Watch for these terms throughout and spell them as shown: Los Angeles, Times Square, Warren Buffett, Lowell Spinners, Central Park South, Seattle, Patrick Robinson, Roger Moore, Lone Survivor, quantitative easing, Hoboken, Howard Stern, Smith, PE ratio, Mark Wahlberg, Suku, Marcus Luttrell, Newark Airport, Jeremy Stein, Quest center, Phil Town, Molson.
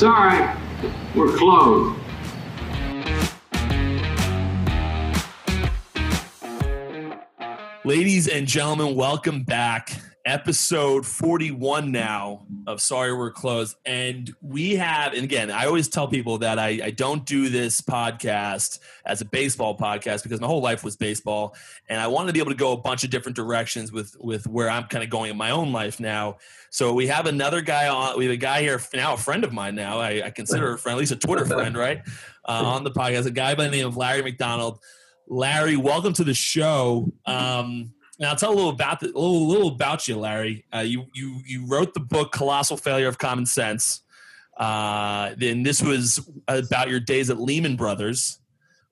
Sorry, we're closed. Ladies and gentlemen, welcome back. Episode 41 now of Sorry We're Closed. And we have, and again, I always tell people that I don't do this podcast as a baseball podcast because my whole life was baseball. And I wanted to be able to go a bunch of different directions with where I'm kind of going in my own life now. So we have another guy on. We have a guy here now, a friend of mine now. I consider a friend, at least a Twitter friend, right? On the podcast, a guy by the name of Larry McDonald. Larry, welcome to the show. Now tell a little about you, Larry. You wrote the book Colossal Failure of Common Sense. Then this was about your days at Lehman Brothers,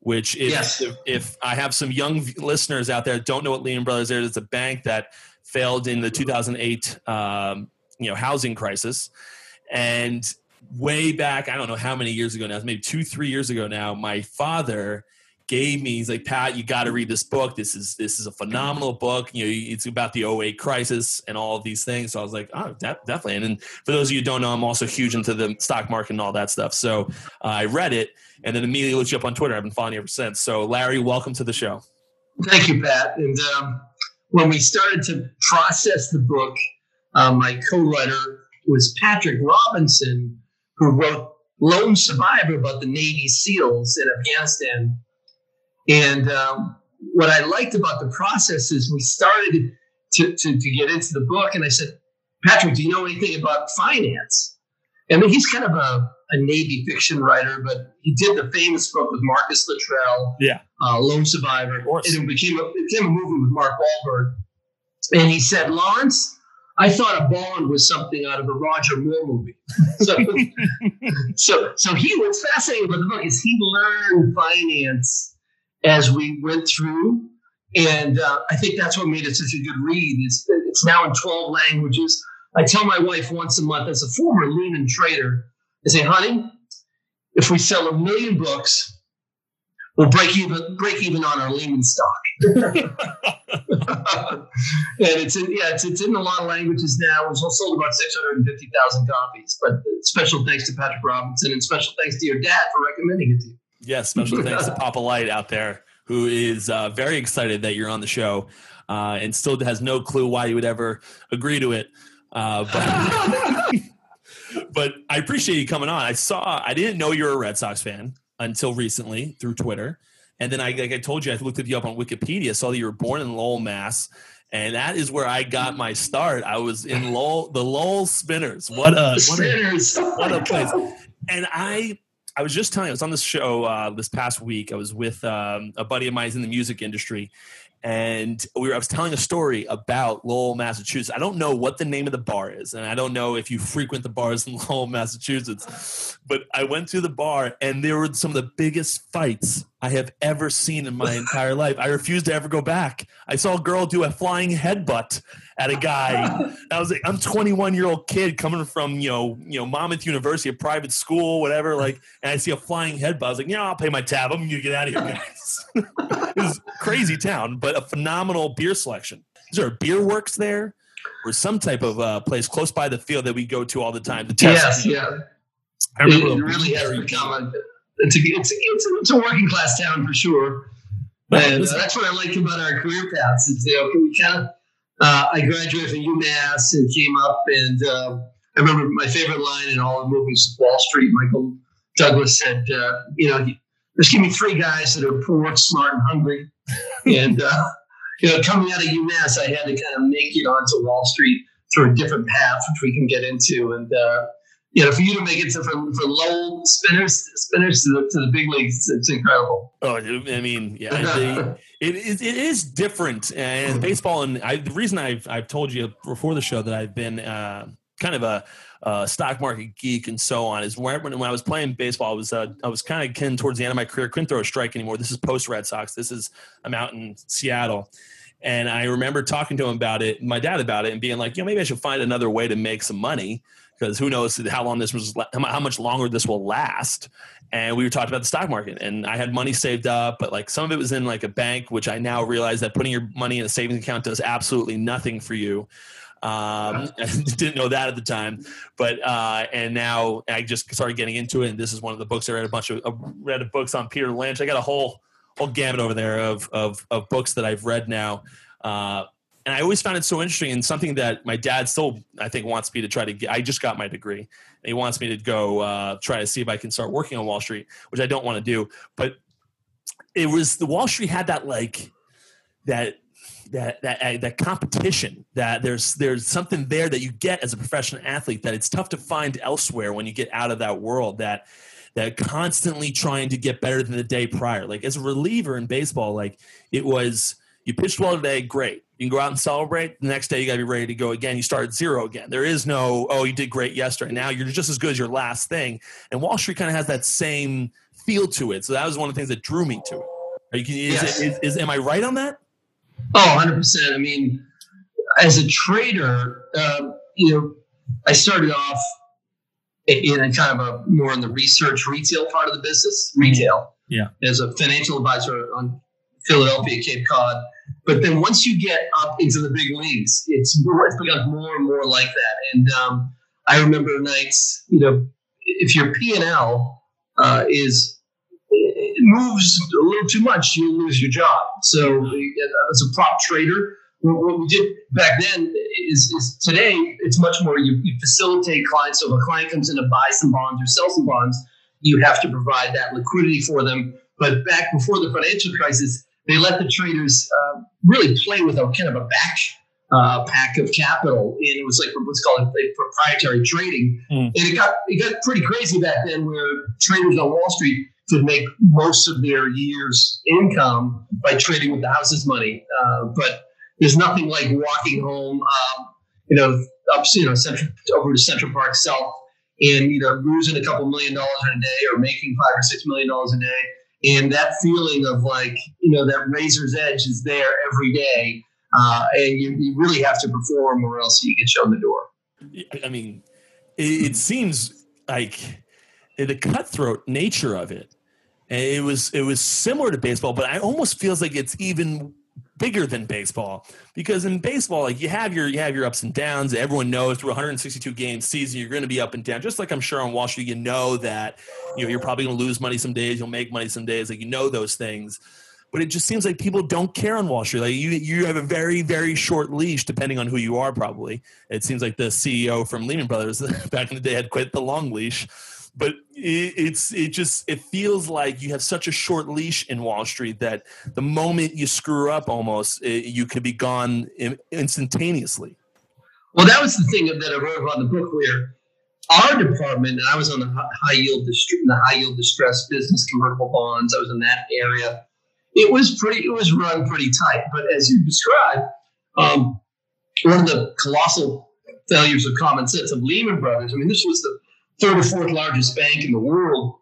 which is, yes. If I have some young listeners out there that don't know what Lehman Brothers is, it's a bank that failed in the 2008 housing crisis. And way back, I don't know how many years ago now, it's maybe 2-3 years ago now, my father gave me, he's like, Pat, you got to read this book. This is a phenomenal book. You know, it's about the 08 crisis and all of these things. So I was like, oh, definitely. And then for those of you who don't know, I'm also huge into the stock market and all that stuff. So I read it and then immediately looked you up on Twitter. I've been following you ever since. So Larry, welcome to the show. Thank you, Pat. And when we started to process the book, my co-writer was Patrick Robinson, who wrote Lone Survivor about the Navy SEALs in Afghanistan. And what I liked about the process is we started to get into the book, and I said, Patrick, do you know anything about finance? I mean, he's kind of a Navy fiction writer, but he did the famous book with Marcus Luttrell, Lone Survivor, and it became a movie with Mark Wahlberg. And he said, Lawrence, I thought a bond was something out of a Roger Moore movie. So he was fascinated with the book is he learned finance as we went through. And I think that's what made it such a good read. It's now in 12 languages. I tell my wife once a month, as a former Lehman trader, I say, honey, if we sell 1 million books, we'll break even on our Lehman stock. And it's in a lot of languages now. It was sold about 650,000 copies. But special thanks to Patrick Robinson and special thanks to your dad for recommending it to you. Yes, special thanks to Papa Light out there, who is very excited that you're on the show and still has no clue why you would ever agree to it. But, but I appreciate you coming on. I didn't know you were a Red Sox fan until recently through Twitter. And then, like I told you, I looked you up on Wikipedia, saw that you were born in Lowell, Mass., and that is where I got my start. I was in Lowell, the Lowell Spinners. What a place. And I was just telling you, I was on this show this past week. I was with a buddy of mine who's in the music industry, and I was telling a story about Lowell, Massachusetts. I don't know what the name of the bar is, and I don't know if you frequent the bars in Lowell, Massachusetts, but I went to the bar, and there were some of the biggest fights I have ever seen in my entire life. I refuse to ever go back. I saw a girl do a flying headbutt at a guy. I was like, I'm 21-year-old kid coming from, Monmouth University, a private school, whatever. Like, and I see a flying headbutt. I was like, I'll pay my tab. I'm going to get out of here, guys. It was a crazy town, but a phenomenal beer selection. Is there a beer works there or some type of place close by the field that we go to all the time? Yes. I remember it really has become it's a working class town for sure. And that's what I like about our career paths. Is, we kind of, I graduated from UMass and came up, and I remember my favorite line in all the movies, Wall Street. Michael Douglas said, just give me three guys that are poor, smart, and hungry. And, coming out of UMass, I had to kind of make it onto Wall Street through a different path, which we can get into. And, for you to make it for Lowell spinners to the big leagues, it's incredible. Oh, I mean, yeah, it is different. And baseball, and the reason I've told you before the show that I've been kind of a stock market geek and so on is when I was playing baseball, I was kind of kin towards the end of my career. Couldn't throw a strike anymore. This is post Red Sox. I'm out in Seattle. And I remember talking to him about it, my dad about it, and being like, maybe I should find another way to make some money, because who knows how much longer this will last. And we were talking about the stock market, and I had money saved up, but like some of it was in like a bank, which I now realize that putting your money in a savings account does absolutely nothing for you. Didn't know that at the time, but and now I just started getting into it. And this is one of the books I read. I read books on Peter Lynch. I got a whole gamut over there of books that I've read now. And I always found it so interesting, and something that my dad still, I think, wants me to try to get. I just got my degree, and he wants me to go try to see if I can start working on Wall Street, which I don't want to do. But it was the Wall Street had that like that competition, that there's something there that you get as a professional athlete that it's tough to find elsewhere when you get out of that world. That constantly trying to get better than the day prior. Like as a reliever in baseball, like it was. You pitched well today, great. You can go out and celebrate. The next day, you got to be ready to go again. You start at zero again. There is no, oh, you did great yesterday. Now you're just as good as your last thing. And Wall Street kind of has that same feel to it. So that was one of the things that drew me to it. Am I right on that? Oh, 100%. I mean, as a trader, I started off in a kind of a more in the research retail part of the business, retail. Yeah. As a financial advisor on Philadelphia, Cape Cod. But then once you get up into the big leagues, it's become more and more like that. And I remember nights, if your P&L moves a little too much, you lose your job. So as a prop trader, what we did back then is today, it's much more you facilitate clients. So if a client comes in to buy some bonds or sell some bonds, you have to provide that liquidity for them. But back before the financial crisis, they let the traders really play with a kind of a pack of capital. And it was like what's called like proprietary trading. Mm. And it got pretty crazy back then, where traders on Wall Street could make most of their year's income by trading with the house's money. But there's nothing like walking home, over to Central Park South and, losing a couple $1 million in a day or making $5 or $6 million a day. And that feeling of like, that razor's edge is there every day. And you really have to perform or else you get shown the door. I mean, it seems like the cutthroat nature of it. It was similar to baseball, but I almost feels like it's even bigger than baseball, because in baseball, like you have your ups and downs. Everyone knows through 162 game season, you're going to be up and down. Just like I'm sure on Wall Street, that, you're probably going to lose money some days. You'll make money some days. Like, those things, but it just seems like people don't care on Wall Street. Like you have a very, very short leash depending on who you are. Probably. It seems like the CEO from Lehman Brothers back in the day had quite the long leash, but it feels like you have such a short leash in Wall Street that the moment you screw up, almost you could be gone instantaneously. Well, that was the thing that I wrote about in the book, where our department, and I was on the high yield distress business, convertible bonds. I was in that area. It was run pretty tight. But as you described, one of the colossal failures of common sense of Lehman Brothers. I mean, this was the third or fourth largest bank in the world,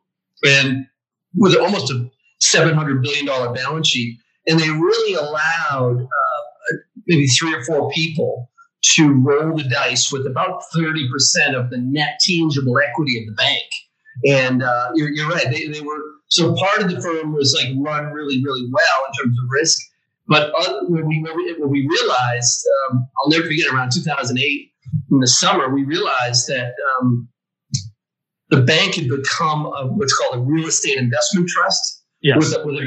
and with almost a $700 billion balance sheet. And they really allowed maybe three or four people to roll the dice with about 30% of the net tangible equity of the bank. And you're right. They were, so part of the firm was like run really, really well in terms of risk. But when we realized, I'll never forget, around 2008 in the summer, we realized that, the bank had become what's called a real estate investment trust. Yes. With a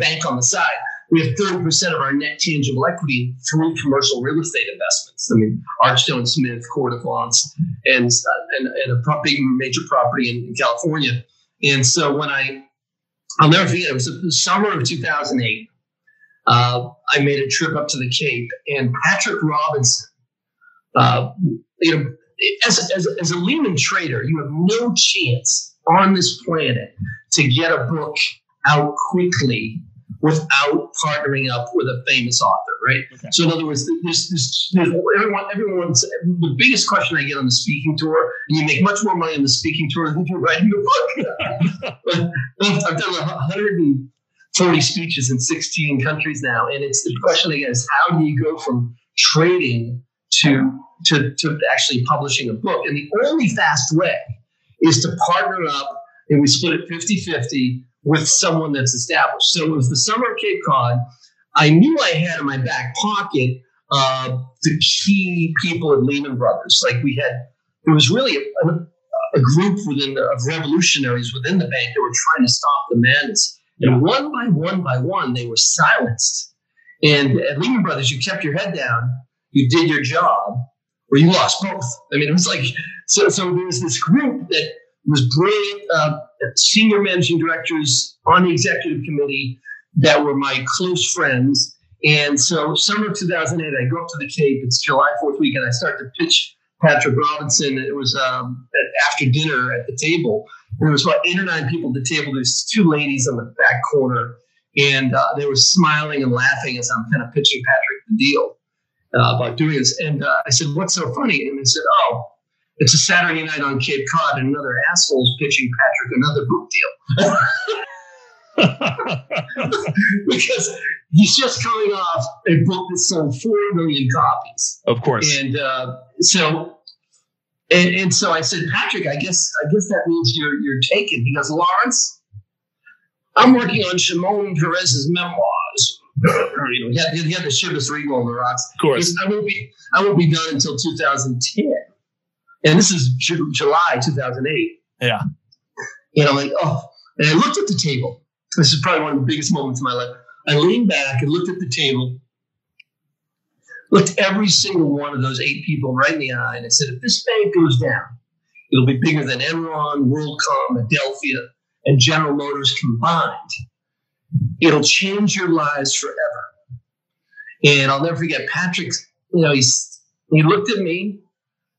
bank on the side. We have 30% of our net tangible equity through commercial real estate investments. I mean, Archstone Smith, Court of Lawns, and a big major property in California. And so when I'll never forget, it was the summer of 2008. I made a trip up to the Cape, and Patrick Robinson, as a Lehman trader, you have no chance on this planet to get a book out quickly without partnering up with a famous author, right? Okay. So in other words, everyone's the biggest question I get on the speaking tour, and you make much more money on the speaking tour than you write in the book. I've done 140 speeches in 16 countries now, and it's the question I get is, how do you go from trading to actually publishing a book? And the only fast way is to partner up, and we split it 50-50 with someone that's established. So it was the summer of Cape Cod. I knew I had in my back pocket the key people in Lehman Brothers. Like we had, it was really a group within of revolutionaries within the bank that were trying to stop the madness. And one by one, they were silenced. And at Lehman Brothers, you kept your head down, you did your job, or you lost both. I mean, it was like, so there was this group that was brilliant, senior managing directors on the executive committee that were my close friends. And so summer of 2008, I go up to the Cape, it's July 4th weekend, I start to pitch Patrick Robinson. It was after dinner at the table. And there was about 8 or 9 people at the table. There's 2 ladies on the back corner. And they were smiling and laughing as I'm kind of pitching Patrick the deal about doing this. And I said, what's so funny? And they said, oh, it's a Saturday night on Cape Cod and another asshole's pitching Patrick another book deal. Because he's just coming off a book that sold 4 million copies. Of course. And so I said, Patrick, I guess that means you're taken. He goes, Lawrence, I'm working on Shimon Peres's memoirs. He had the Chivas Regal on the rocks. Of course. Goes, I won't be done until 2010. And this is July 2008. Yeah. And I'm like, oh. And I looked at the table. This is probably one of the biggest moments of my life. I leaned back and looked at the table, looked every single one of those 8 people right in the eye, and I said, if this bank goes down, it'll be bigger than Enron, WorldCom, Adelphia, and General Motors combined. It'll change your lives forever. And I'll never forget, Patrick, he looked at me,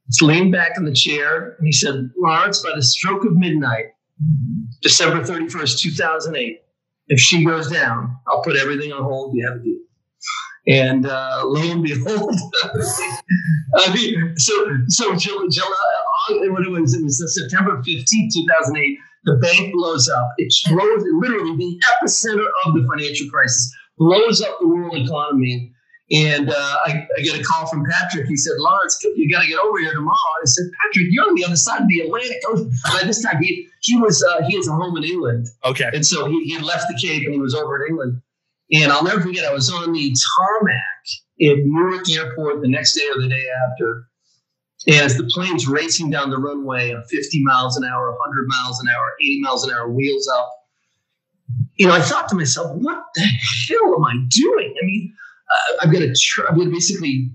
just leaned back in the chair, and he said, Lawrence, by the stroke of midnight, December 31st, 2008, if she goes down, I'll put everything on hold. You have a deal. And lo and behold, I mean, so it was September 15th, 2008, the bank blows up. It blows, literally the epicenter of the financial crisis, blows up the world economy. And I get a call from Patrick. He said, Lawrence, you got to get over here tomorrow. I said, Patrick, you're on the other side of the Atlantic. By this time, he has a home in England. Okay. And so he had left the Cape and he was over in England. And I'll never forget, I was on the tarmac at Newark Airport the next day or the day after. And as the plane's racing down the runway at 50 miles an hour, 100 miles an hour, 80 miles an hour, wheels up, I thought to myself, what the hell am I doing? I mean, I'm going to basically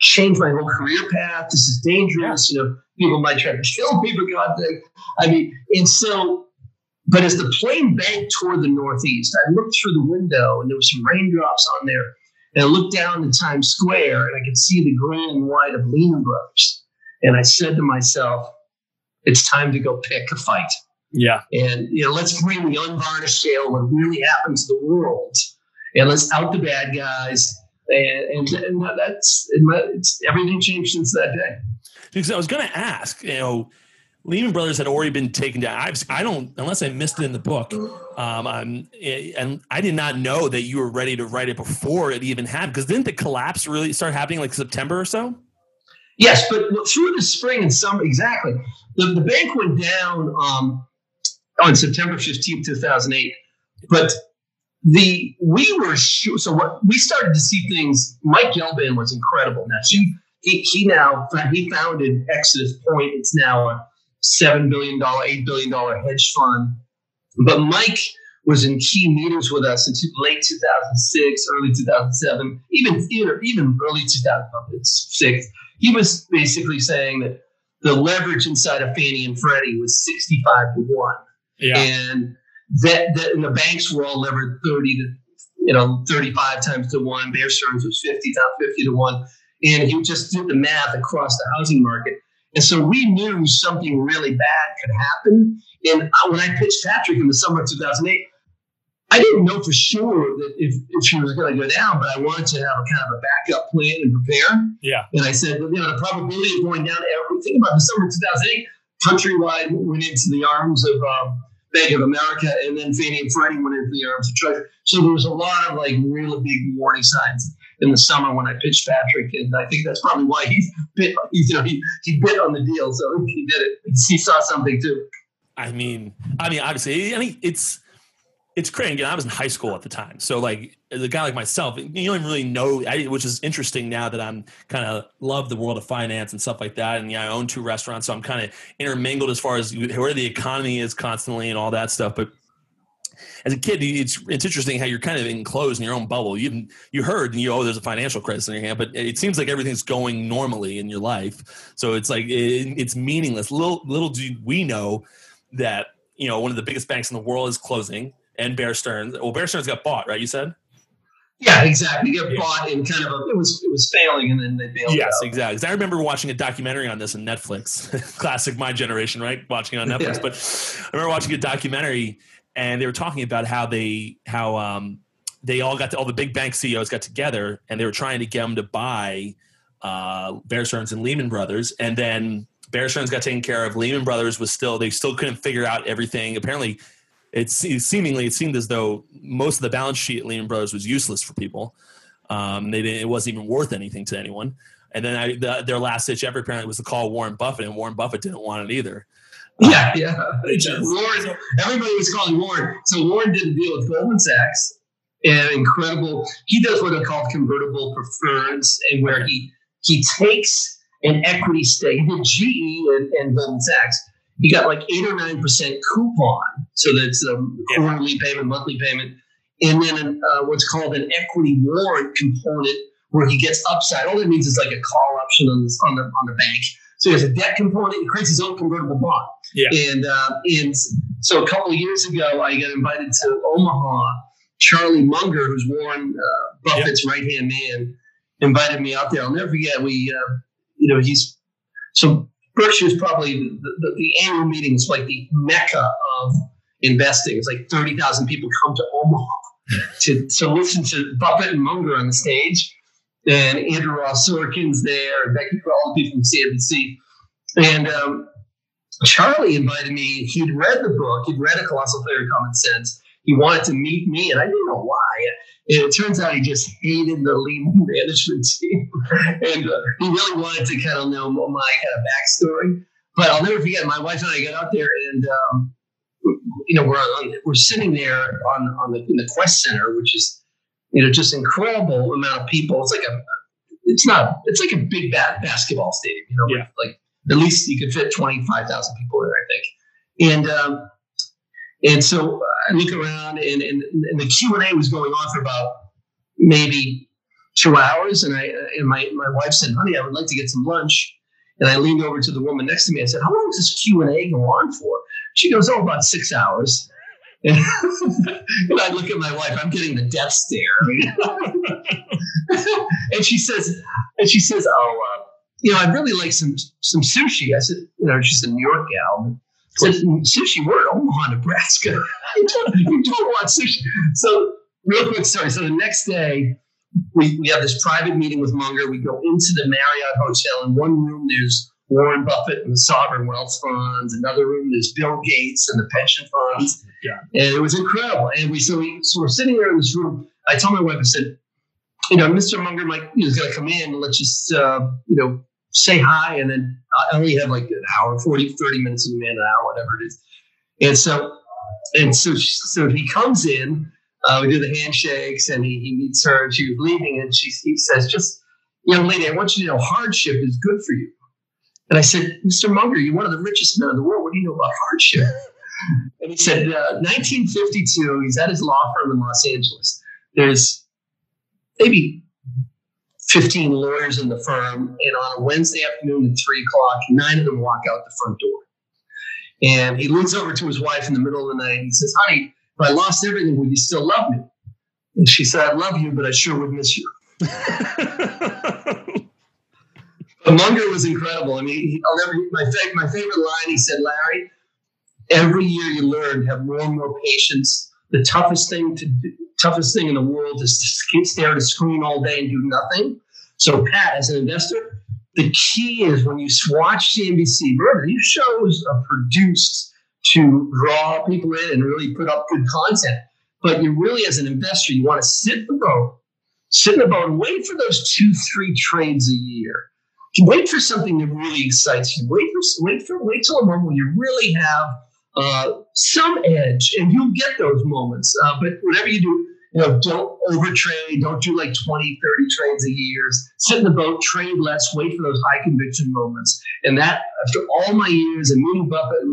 change my whole career path. This is dangerous. People might try to kill me for God's sake. I mean, and so, but as the plane banked toward the northeast, I looked through the window and there were some raindrops on there. And I looked down at Times Square and I could see the green and white of Lehman Brothers. And I said to myself, it's time to go pick a fight. Yeah. And, let's bring the unvarnished tale of what really happened to the world. And let's out the bad guys. And everything changed since that day. Because I was going to ask, Lehman Brothers had already been taken down. Unless I missed it in the book. And I did not know that you were ready to write it before it even happened. Because didn't the collapse really start happening like September or so? Yes, but through the spring and summer, exactly. The bank went down on September 15, 2008. But... we started to see things. Mike Gelban was incredible. Now he founded Exodus Point. It's now a $7 billion, $8 billion hedge fund. But Mike was in key meetings with us in late 2006, early 2007, even early 2006. He was basically saying that the leverage inside of Fannie and Freddie was 65-1. Yeah. And the banks were all levered 35 times to 1. Bear Stearns was 50 to 1. And he just did the math across the housing market. And so we knew something really bad could happen. And when I pitched Patrick in the summer of 2008, I didn't know for sure that if she was going to go down, but I wanted to have a kind of a backup plan and prepare. Yeah. And I said, the probability of going down, everything about the summer of 2008, countrywide went into the arms of Bank of America, and then Fannie and Freddie went into the arms of Treasury. So there was a lot of really big warning signs in the summer when I pitched Patrick, and I think that's probably why he bit on the deal. So he did it. He saw something too. I mean, obviously, it's it's crazy. And I was in high school at the time. So like a guy like myself, you don't really know, which is interesting now that I'm kind of love the world of finance and stuff like that. And yeah, I own two restaurants. So I'm kind of intermingled as far as where the economy is constantly and all that stuff. But as a kid, it's interesting how you're kind of enclosed in your own bubble. You heard and there's a financial crisis in your hand, but it seems like everything's going normally in your life. So it's like, it's meaningless. Little do we know that, one of the biggest banks in the world is closing. And Bear Stearns. Well, Bear Stearns got bought, right? You said? Yeah, exactly. He got bought in kind of it was failing, and then they bailed out. Yes, exactly. I remember watching a documentary on this on Netflix. Classic my generation, right? Watching it on Netflix. Yeah. But I remember watching a documentary, and they were talking about how all the big bank CEOs got together, and they were trying to get them to buy Bear Stearns and Lehman Brothers, and then Bear Stearns got taken care of. Lehman Brothers they still couldn't figure out everything. Apparently. It seemed as though most of the balance sheet at Lehman Brothers was useless for people. It wasn't even worth anything to anyone. And then their last ditch effort apparently was to call Warren Buffett, and Warren Buffett didn't want it either. Everybody was calling Warren. So Warren did a deal with Goldman Sachs, and incredible. He does what are called convertible preferreds, and where he takes an equity stake in GE and Goldman Sachs. You got like 8 or 9% coupon, so that's a quarterly payment, monthly payment, and then what's called an equity warrant component, where he gets upside. All that means is like a call option on the bank. So he has a debt component. He creates his own convertible bond. Yeah. And so a couple of years ago, I got invited to Omaha. Charlie Munger, who's Warren Buffett's right hand man, invited me out there. I'll never forget. Berkshire's probably the annual meeting is like the mecca of investing. It's like 30,000 people come to Omaha to listen to Buffett and Munger on the stage. And Andrew Ross Sorkin's there, and Becky Crowley from CNBC. And Charlie invited me. He'd read the book. He'd read A Colossal Failure of Common Sense. He wanted to meet me, and I didn't know why. And it turns out he just hated the Lehman management team. And he really wanted to kind of know my kind of backstory. But I'll never forget, my wife and I got out there, and we're sitting there in the Quest Center, which is just incredible amount of people. It's like a big basketball stadium. Like at least you could fit 25,000 people in there, I think. And so I look around, and the Q&A was going on for about maybe 2 hours. And my wife said, "Honey, I would like to get some lunch." And I leaned over to the woman next to me. I said, "How long does this Q&A go on for?" She goes, "Oh, about 6 hours." And, and I look at my wife. I'm getting the death stare. And she says, "Oh, I'd really like some sushi." I said, she's a New York gal. So sushi, we're in Omaha, Nebraska. You don't want sushi. So real quick story. So the next day, we have this private meeting with Munger. We go into the Marriott Hotel. In one room, there's Warren Buffett and the sovereign wealth funds. Another room, there's Bill Gates and the pension funds. Yeah. And it was incredible. And so we're sitting there in this room. I told my wife, I said, Mr. Munger, Mike, he's going to come in. Let's just, say hi, and then I only have like an hour, 30 minutes of an hour, whatever it is. And so he comes in, we do the handshakes, and he meets her, and she was leaving, and he says, "Just, young lady, I want you to know hardship is good for you." And I said, "Mr. Munger, you're one of the richest men in the world. What do you know about hardship?" And he said, 1952, he's at his law firm in Los Angeles. There's maybe 15 lawyers in the firm, and on a Wednesday afternoon at 3:00, 9 of them walk out the front door. And he leans over to his wife in the middle of the night, and he says, "Honey, if I lost everything, would you still love me?" And she said, "I love you, but I sure would miss you." But Munger was incredible. I mean, my favorite line, he said, "Larry, every year you learn, have more and more patience. The toughest thing in the world is to stare at a screen all day and do nothing." So Pat, as an investor, the key is when you watch CNBC, remember, these shows are produced to draw people in and really put up good content. But you really, as an investor, you want to sit in the boat and wait for those 2-3 trades a year. Wait for something that really excites you. Wait till a moment when you really have some edge, and you'll get those moments. But whatever you do, don't overtrade. Don't do like 20, 30 trades a year. Sit in the boat, trade less, wait for those high conviction moments. And that, after all my years and meeting Buffett,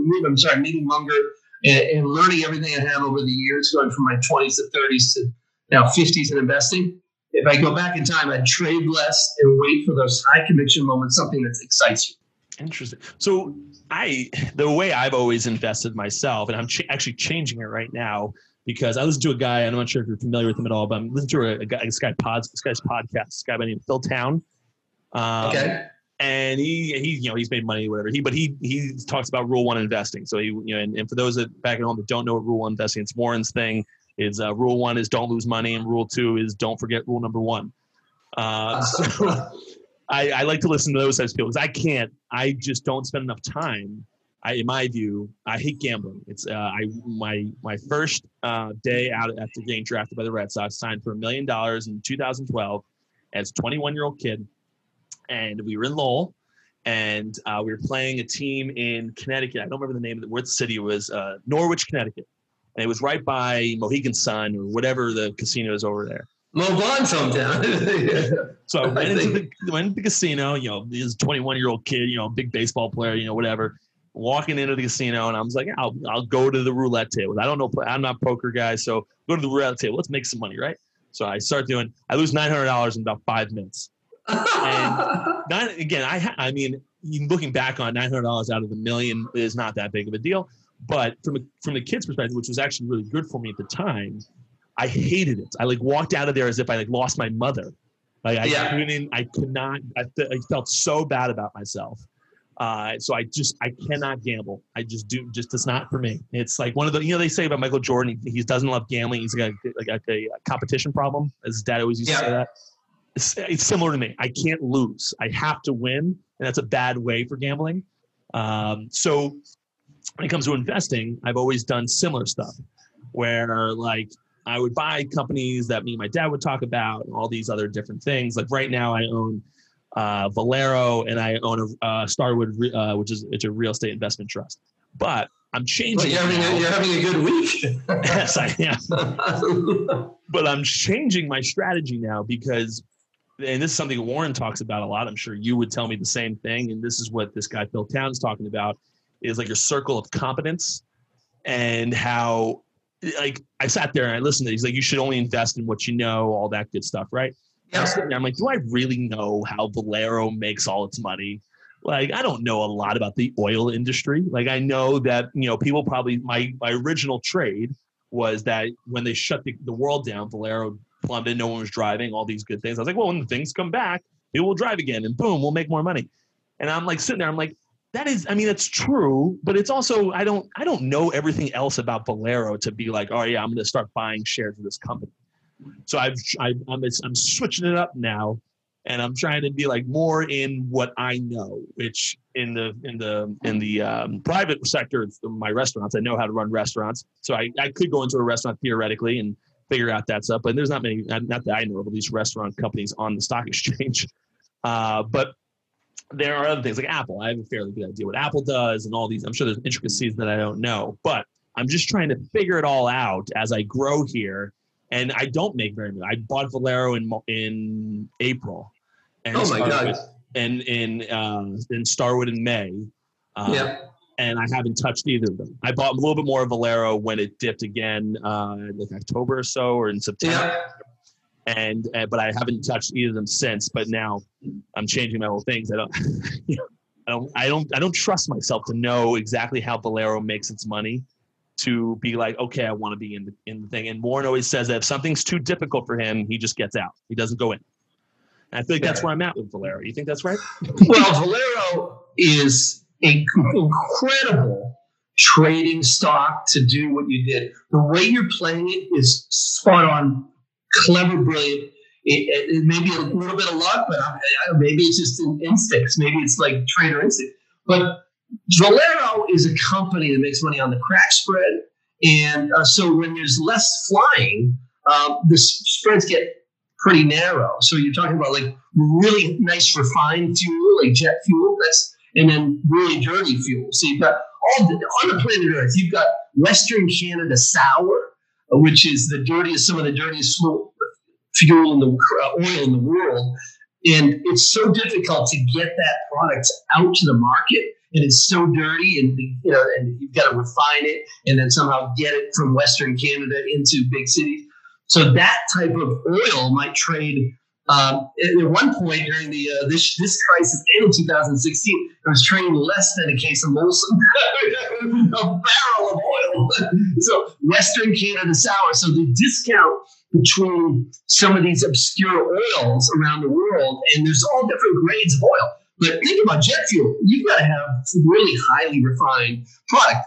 meeting Munger, and learning everything I have over the years, going from my 20s to 30s to now 50s in investing, if I go back in time, I'd trade less and wait for those high conviction moments, something that excites you. Interesting. So the way I've always invested myself, and I'm actually changing it right now, because I listen to a guy, and I'm not sure if you're familiar with him at all, but I'm listening to this guy's podcast by the name of Phil Town. Okay. And he's made money, whatever. But he talks about Rule 1 investing. So and for those that back at home that don't know what Rule 1 investing, it's Warren's thing. It's Rule 1 is don't lose money, and Rule 2 is don't forget Rule number 1. I like to listen to those types of people because I just don't spend enough time. In my view, I hate gambling. It's my first day out after getting drafted by the Red Sox, signed for $1 million in 2012 as a 21-year-old kid. And we were in Lowell, and we were playing a team in Connecticut. I don't remember the name of the city. It was Norwich, Connecticut. And it was right by Mohegan Sun or whatever the casino is over there. So I went into the casino, he's a 21-year-old kid, big baseball player, whatever. Walking into the casino, and I was like, I'll go to the roulette table. I don't know, I'm not a poker guy, so go to the roulette table. Let's make some money, right? So I lose $900 in about 5 minutes. And looking back on $900 out of $1 million is not that big of a deal. But from the kid's perspective, which was actually really good for me at the time, I hated it. I walked out of there as if I lost my mother. I felt so bad about myself. So I cannot gamble. It's not for me. It's like one of the, they say about Michael Jordan, he doesn't love gambling. He's got a competition problem. His dad always used to say that. It's similar to me. I can't lose. I have to win. And that's a bad way for gambling. So when it comes to investing, I've always done similar stuff where I would buy companies that me and my dad would talk about and all these other different things. Like right now I own Valero, and I own a Starwood, which is a real estate investment trust. But I'm changing. You're having a good week. Yes, I am. But I'm changing my strategy now because, and this is something Warren talks about a lot. I'm sure you would tell me the same thing. And this is what this guy Phil Town's talking about is your circle of competence, and how I sat there and I listened to it. He's you should only invest in what you know, all that good stuff, right? I'm do I really know how Valero makes all its money? I don't know a lot about the oil industry. I know that, people probably, my original trade was that when they shut the world down, Valero plummeted, no one was driving, all these good things. I was well, when things come back, people will drive again, and boom, we'll make more money. And I'm sitting there, I'm that is, that's true, but it's also, I don't know everything else about Valero to be oh yeah, I'm going to start buying shares of this company. So I'm switching it up now, and I'm trying to be more in what I know, which in the private sector, my restaurants, I know how to run restaurants. So I could go into a restaurant theoretically and figure out that stuff, but there's not many, not that I know of, at least restaurant companies on the stock exchange. But there are other things like Apple. I have a fairly good idea what Apple does and all these, I'm sure there's intricacies that I don't know, but I'm just trying to figure it all out as I grow here. And I don't make very much. I bought Valero in April, and in Starwood in May, and I haven't touched either of them. I bought a little bit more of Valero when it dipped again, October or so, or in September, but I haven't touched either of them since. But now I'm changing my whole things. I don't trust myself to know exactly how Valero makes its money, to be okay, I want to be in the thing. And Warren always says that if something's too difficult for him, he just gets out. He doesn't go in. And I think that's where I'm at with Valero. You think that's right? Well, Valero is an incredible trading stock to do what you did. The way you're playing it is spot on, clever, brilliant. It may be a little bit of luck, but maybe it's just instincts. Maybe it's trader instinct. But Valero is a company that makes money on the crack spread, and so when there's less flying, the spreads get pretty narrow. So you're talking about really nice refined fuel, jet fuel, and then really dirty fuel. So you've got on the planet Earth, you've got Western Canada Sour, which is the dirtiest, some of the dirtiest fuel in the oil in the world. And it's so difficult to get that product out to the market, and it's so dirty, and you know, and you've got to refine it, and then somehow get it from Western Canada into big cities. So that type of oil might trade. At one point during the this crisis in 2016, it was trading less than a case of Molson, a barrel of oil. So Western Canada Sour. So the discount between some of these obscure oils around the world, and there's all different grades of oil. But think about jet fuel. You've got to have really highly refined product.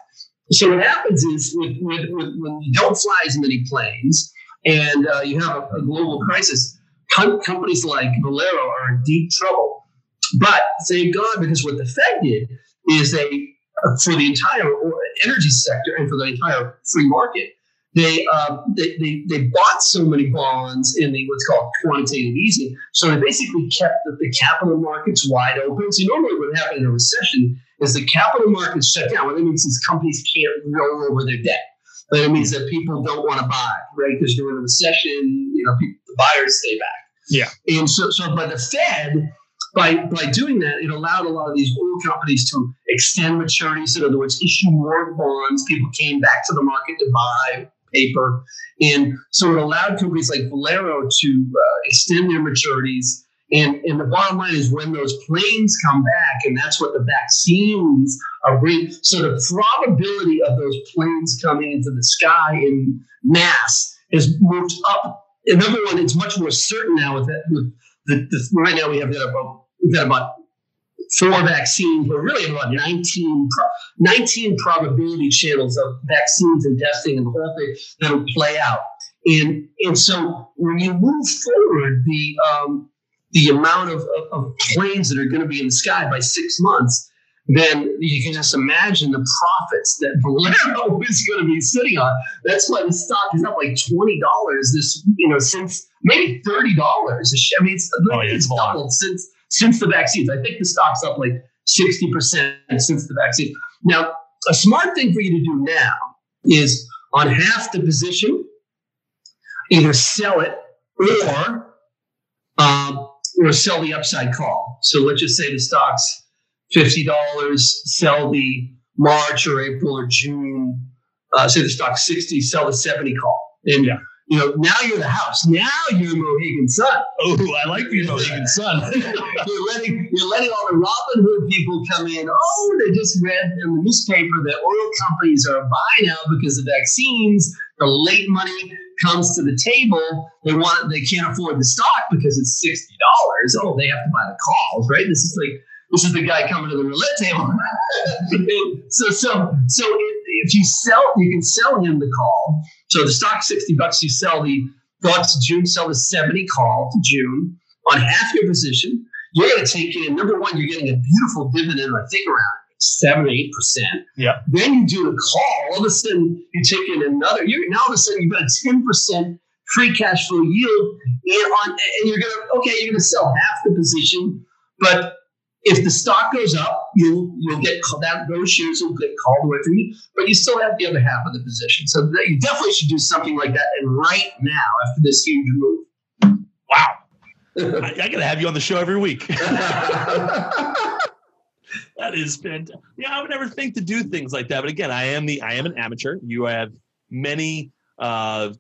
So what happens is when you don't fly as many planes and you have a global crisis, companies like Valero are in deep trouble. But thank God, because what the Fed did is they, for the entire energy sector and for the entire free market, they bought so many bonds in the what's called quantitative easing. So they basically kept the capital markets wide open. So normally what happened in a recession is the capital markets shut down. What that means is companies can't roll over their debt. But it means that people don't want to buy, right? Because you're in a recession, you know, people, the buyers stay back. Yeah. And so by the Fed, by doing that, it allowed a lot of these oil companies to extend maturities. In other words, issue more bonds. People came back to the market to buy paper. And so it allowed companies like Valero to extend their maturities. And the bottom line is when those planes come back, and that's what the vaccines are bringing. So the probability of those planes coming into the sky in mass has moved up. And number one, it's much more certain now with that. With right now, we've got about 4 vaccines, but really about 19 probability channels of vaccines and testing and the whole thing that'll play out. And so when you move forward, the amount of planes that are going to be in the sky by 6 months, then you can just imagine the profits that Valero is going to be sitting on. That's why the stock is up like $20 this, you know, since maybe $30. I mean, it's doubled since the vaccines. I think the stock's up like 60% since the vaccine. Now, a smart thing for you to do now is on half the position, either sell it or sell the upside call. So let's just say the stock's $50, sell the March or April or June, say the stock's 60, sell the 70 call. And, you know, now you're the house. Now you're Mohegan Sun. Oh, I like being Mohegan Sun. you're letting all the Robin Hood people come in. Oh, they just read in the newspaper that oil companies are buying now because the vaccines, the late money comes to the table. They can't afford the stock because it's $60. Oh, they have to buy the calls, right? This is the guy coming to the roulette table. So if you sell, you can sell him the call. So the stock's $60. You sell the bucks June, sell the 70 call to June on half your position. You're going to take it in. Number one, you're getting a beautiful dividend. I think around 7-8%. Yeah. Then you do the call. All of a sudden, you take in another. Now all of a sudden you've got a 10% free cash flow yield, and you're gonna sell half the position, but if the stock goes up, you'll get called out. Those shares will get called away from you, but you still have the other half of the position. So that you definitely should do something like that. And right now, after this huge move, wow, I gotta have you on the show every week. That is fantastic. Yeah, I would never think to do things like that. But again, I am an amateur. You have many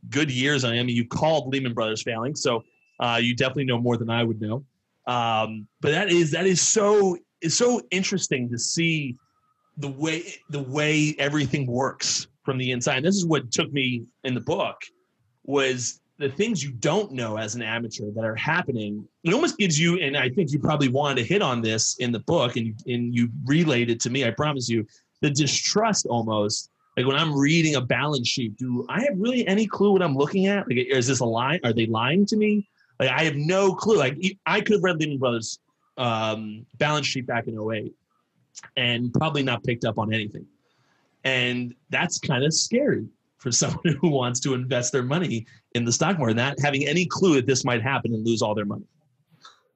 good years. I am. You called Lehman Brothers failing, so you definitely know more than I would know. But that is so interesting to see the way everything works from the inside. And this is what took me in the book was the things you don't know as an amateur that are happening. It almost gives you, and I think you probably wanted to hit on this in the book, and you relayed it to me, I promise you, the distrust almost. Like when I'm reading a balance sheet, do I have really any clue what I'm looking at? Like, is this a lie? Are they lying to me? Like, I have no clue. Like, I could have read Lehman Brothers' balance sheet back in 2008 and probably not picked up on anything. And that's kind of scary for someone who wants to invest their money in the stock market, not having any clue that this might happen and lose all their money.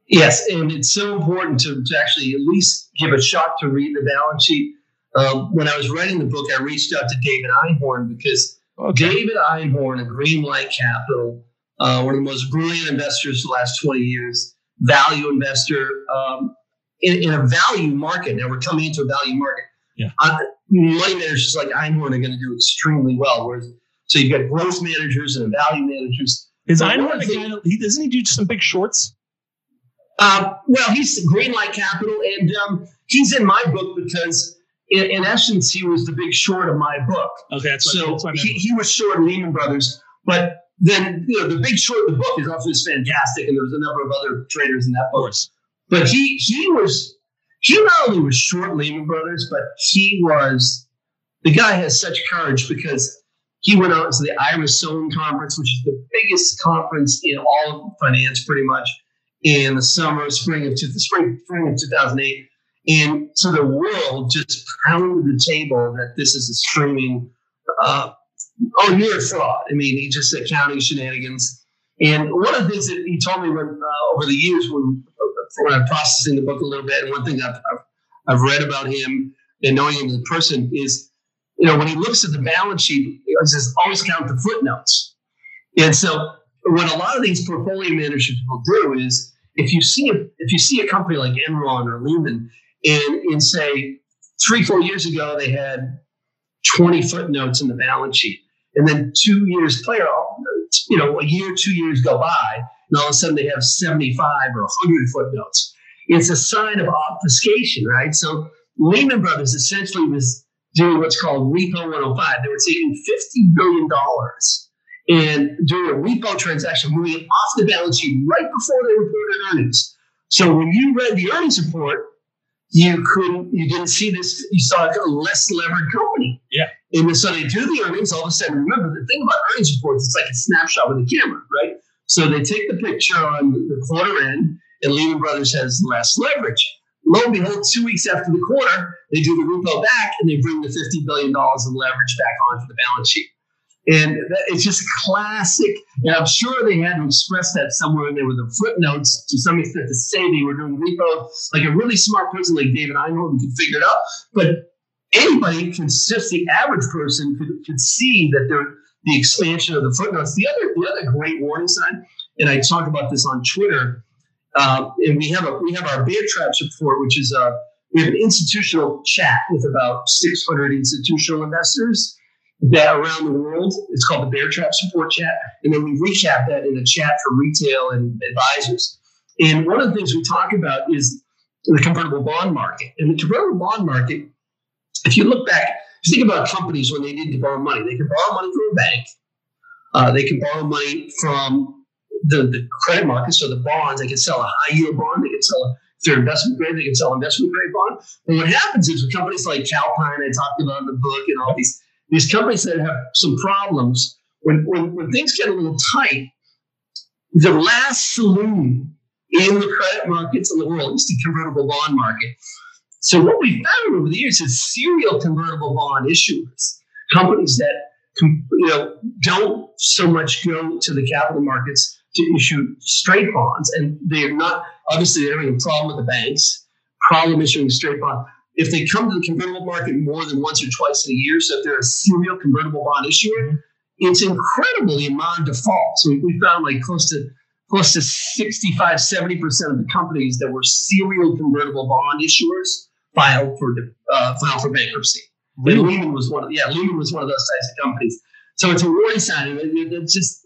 Yes, and it's so important to actually at least give a shot to read the balance sheet. When I was writing the book, I reached out to David Einhorn because David Einhorn of Greenlight Capital, one of the most brilliant investors the last 20 years, value investor in a value market. Now we're coming into a value market. Yeah. Money managers like Einhorn are going to do extremely well. Whereas, so you've got growth managers and value managers. Is Einhorn the guy? Doesn't he do some big shorts? Well, he's Greenlight Capital, and he's in my book because, in essence, he was the big short of my book. Okay, he was short Lehman Brothers, but then the big short of the book is obviously fantastic, and there was a number of other traders in that book. But he not only was short Lehman Brothers, but he was the guy has such courage because he went out to the Ira Sohn conference, which is the biggest conference in all of finance, pretty much, in the spring of 2008. And so the world just pounded the table that this is a streaming, near fraud. I mean, he just said accounting shenanigans. And one of the things that he told me when, over the years when I'm processing the book a little bit, and one thing I've read about him and knowing him as a person is, when he looks at the balance sheet, he says, always count the footnotes. And so what a lot of these portfolio managers will do is if you see a company like Enron or Lehman, and say 3-4 years ago they had 20 footnotes in the balance sheet, and then 2 years later, a year, 2 years go by, and all of a sudden they have 75 or 100 footnotes. It's a sign of obfuscation, right? So Lehman Brothers essentially was doing what's called Repo 105. They were taking $50 billion and doing a repo transaction, moving it off the balance sheet right before they reported earnings. So when you read the earnings report, you didn't see this. You saw a less levered company. Yeah. And so they do the earnings. All of a sudden, remember the thing about earnings reports, it's like a snapshot with a camera, right? So they take the picture on the quarter end, and Lehman Brothers has less leverage. Lo and behold, 2 weeks after the quarter, they do the repo back, and they bring the $50 billion of leverage back onto the balance sheet. And it's just classic. And I'm sure they had to express that somewhere in there with the footnotes to some extent to say they were doing repo. Like a really smart person like David Einhorn could figure it out. But anybody can just the average person could see that the expansion of the footnotes. The other great warning sign, and I talk about this on Twitter, and we have our bear traps report, which is we have an institutional chat with about 600 institutional investors that around the world. It's called the Bear Trap Support Chat. And then we recap that in a chat for retail and advisors. And one of the things we talk about is the convertible bond market. And the convertible bond market, if you look back, think about companies when they needed to borrow money. They could borrow money from a bank. They could borrow money from the credit market, so the bonds. They could sell a high-yield bond. They could sell if they're investment grade, they could sell investment-grade bond. But what happens is with companies like Calpine, I talked about in the book, and all these companies that have some problems, when things get a little tight, the last saloon in the credit markets in the world is the convertible bond market. So what we found over the years is serial convertible bond issuers, companies that don't so much go to the capital markets to issue straight bonds, and they're not obviously they're having a problem with the banks, problem issuing straight bonds. If they come to the convertible market more than once or twice in a year, so if they're a serial convertible bond issuer, it's incredible the amount of defaults. So we found like close to 65, 70% of the companies that were serial convertible bond issuers filed for bankruptcy. Really? And Lehman was one of those types of companies. So it's a warning sign. It's just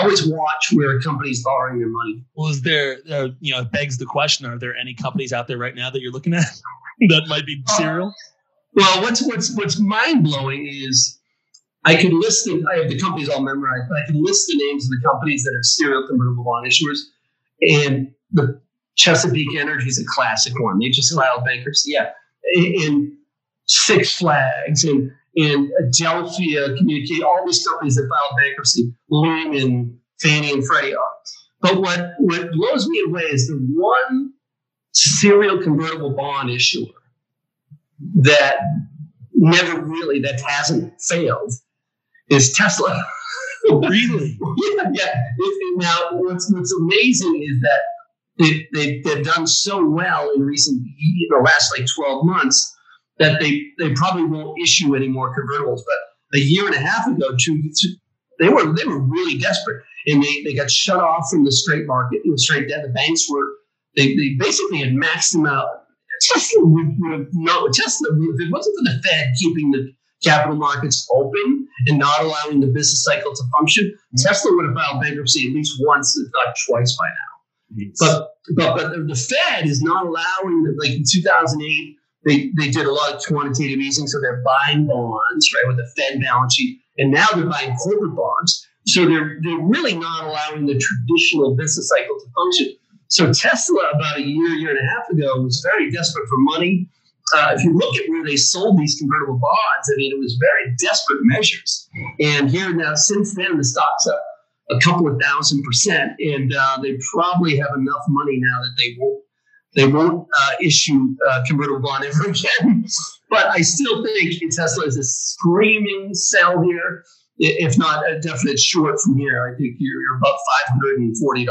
always watch where a company's borrowing your money. Well, is there it begs the question: are there any companies out there right now that you're looking at? That might be serial. Well, what's mind blowing is I have the companies all memorized, but I can list the names of the companies that are serial convertible bond issuers. And the Chesapeake Energy is a classic one. They just filed bankruptcy. Yeah. And Six Flags and Adelphia Communicate, all these companies that filed bankruptcy, Lehman, Fannie and Freddie are. But what blows me away is the one serial convertible bond issuer that hasn't failed is Tesla. Really? Yeah. Now, what's amazing is that they've done so well in the last 12 months that they probably won't issue any more convertibles. But a year and a half ago, they were really desperate, and they got shut off from the straight market, and the straight debt. The banks were they basically had maxed them out. Tesla, if it wasn't for the Fed keeping the capital markets open and not allowing the business cycle to function, mm-hmm. Tesla would have filed bankruptcy at least once, if not twice, by now. Yes. But the Fed is not allowing them. Like in 2008, they did a lot of quantitative easing, so they're buying bonds, right, with the Fed balance sheet, and now they're buying corporate bonds. So they're really not allowing the traditional business cycle to function. So Tesla, about a year and a half ago, was very desperate for money. If you look at where they sold these convertible bonds, I mean, it was very desperate measures. And here now, since then, the stock's up a couple of 1,000%, and they probably have enough money now that they won't issue convertible bond ever again. But I still think Tesla is a screaming sell here, if not a definite short from here. I think you're about $540.